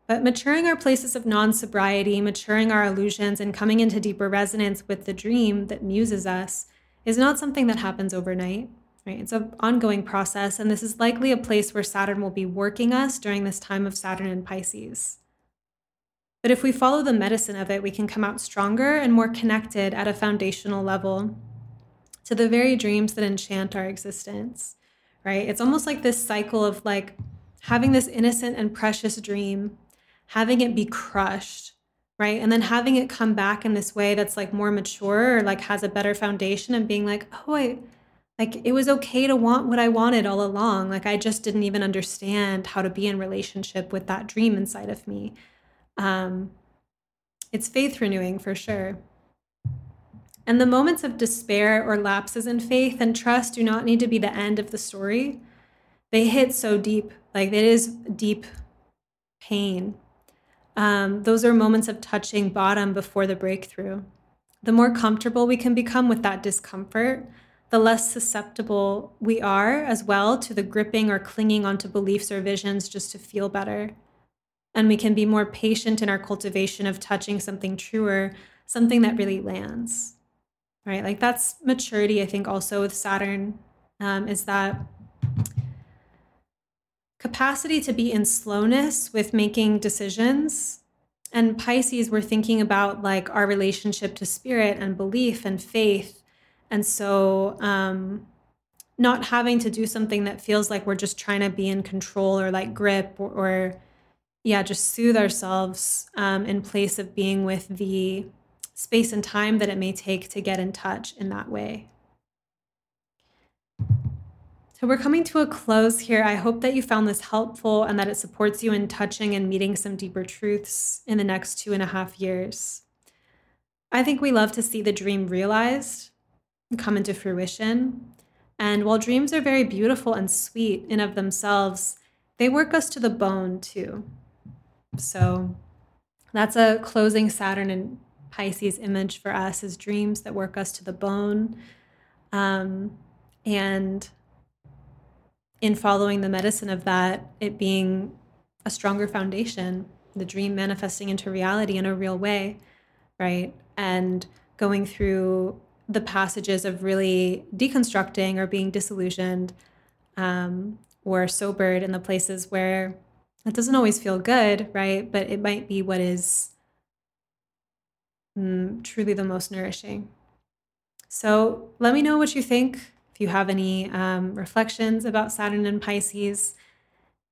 But maturing our places of non-sobriety, maturing our illusions, and coming into deeper resonance with the dream that muses us is not something that happens overnight, right? It's an ongoing process, and this is likely a place where Saturn will be working us during this time of Saturn and Pisces. But if we follow the medicine of it, we can come out stronger and more connected at a foundational level to the very dreams that enchant our existence, right? It's almost like this cycle of like having this innocent and precious dream, having it be crushed, right? And then having it come back in this way that's like more mature or like has a better foundation, and being like, oh, it was okay to want what I wanted all along. Like I just didn't even understand how to be in relationship with that dream inside of me. It's faith renewing for sure. And the moments of despair or lapses in faith and trust do not need to be the end of the story. They hit so deep, like it is deep pain. Those are moments of touching bottom before the breakthrough. The more comfortable we can become with that discomfort, the less susceptible we are as well to the gripping or clinging onto beliefs or visions just to feel better. And we can be more patient in our cultivation of touching something truer, something that really lands, right? Like that's maturity, I think, also with Saturn, is that capacity to be in slowness with making decisions. And Pisces, we're thinking about like our relationship to spirit and belief and faith. And so not having to do something that feels like we're just trying to be in control or like grip or just soothe ourselves in place of being with the space and time that it may take to get in touch in that way. So we're coming to a close here. I hope that you found this helpful and that it supports you in touching and meeting some deeper truths in the next 2.5 years. I think we love to see the dream realized and come into fruition. And while dreams are very beautiful and sweet in of themselves, they work us to the bone too. So that's a closing Saturn and Pisces image for us, is dreams that work us to the bone. And in following the medicine of that, it being a stronger foundation, the dream manifesting into reality in a real way, right? And going through the passages of really deconstructing or being disillusioned or sobered in the places where it doesn't always feel good, right? But it might be what is truly the most nourishing. So let me know what you think, if you have any reflections about Saturn and Pisces.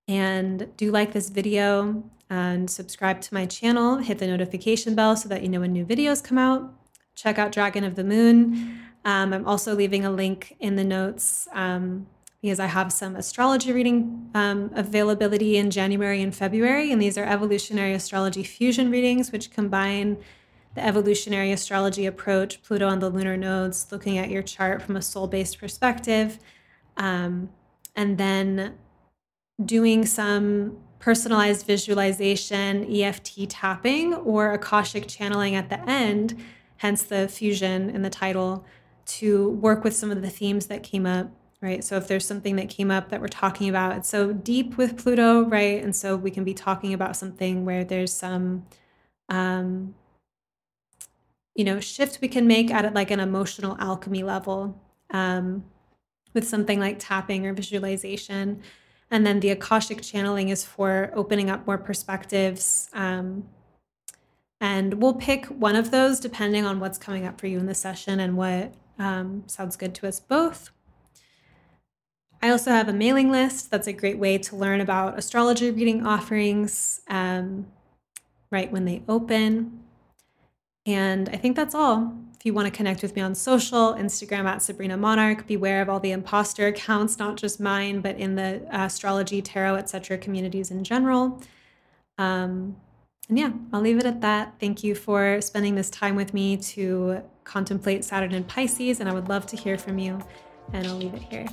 And do like this video and subscribe to my channel. Hit the notification bell so that you know when new videos come out. Check out Dragon of the Moon. I'm also leaving a link in the notes because I have some astrology reading availability in January and February. And these are evolutionary astrology fusion readings, which combine the evolutionary astrology approach, Pluto on the lunar nodes, looking at your chart from a soul-based perspective, and then doing some personalized visualization, EFT tapping, or Akashic channeling at the end, hence the fusion in the title, to work with some of the themes that came up, right? So if there's something that came up that we're talking about, it's so deep with Pluto, right? And so we can be talking about something where there's some shift we can make at like an emotional alchemy level with something like tapping or visualization. And then the Akashic channeling is for opening up more perspectives. And we'll pick one of those depending on what's coming up for you in the session and what sounds good to us both. I also have a mailing list. That's a great way to learn about astrology reading offerings right when they open. And I think that's all. If you want to connect with me on social, Instagram @SabrinaMonarch. Beware of all the imposter accounts, not just mine, but in the astrology, tarot, etc. communities in general. And yeah, I'll leave it at that. Thank you for spending this time with me to contemplate Saturn and Pisces, and I would love to hear from you. And I'll leave it here.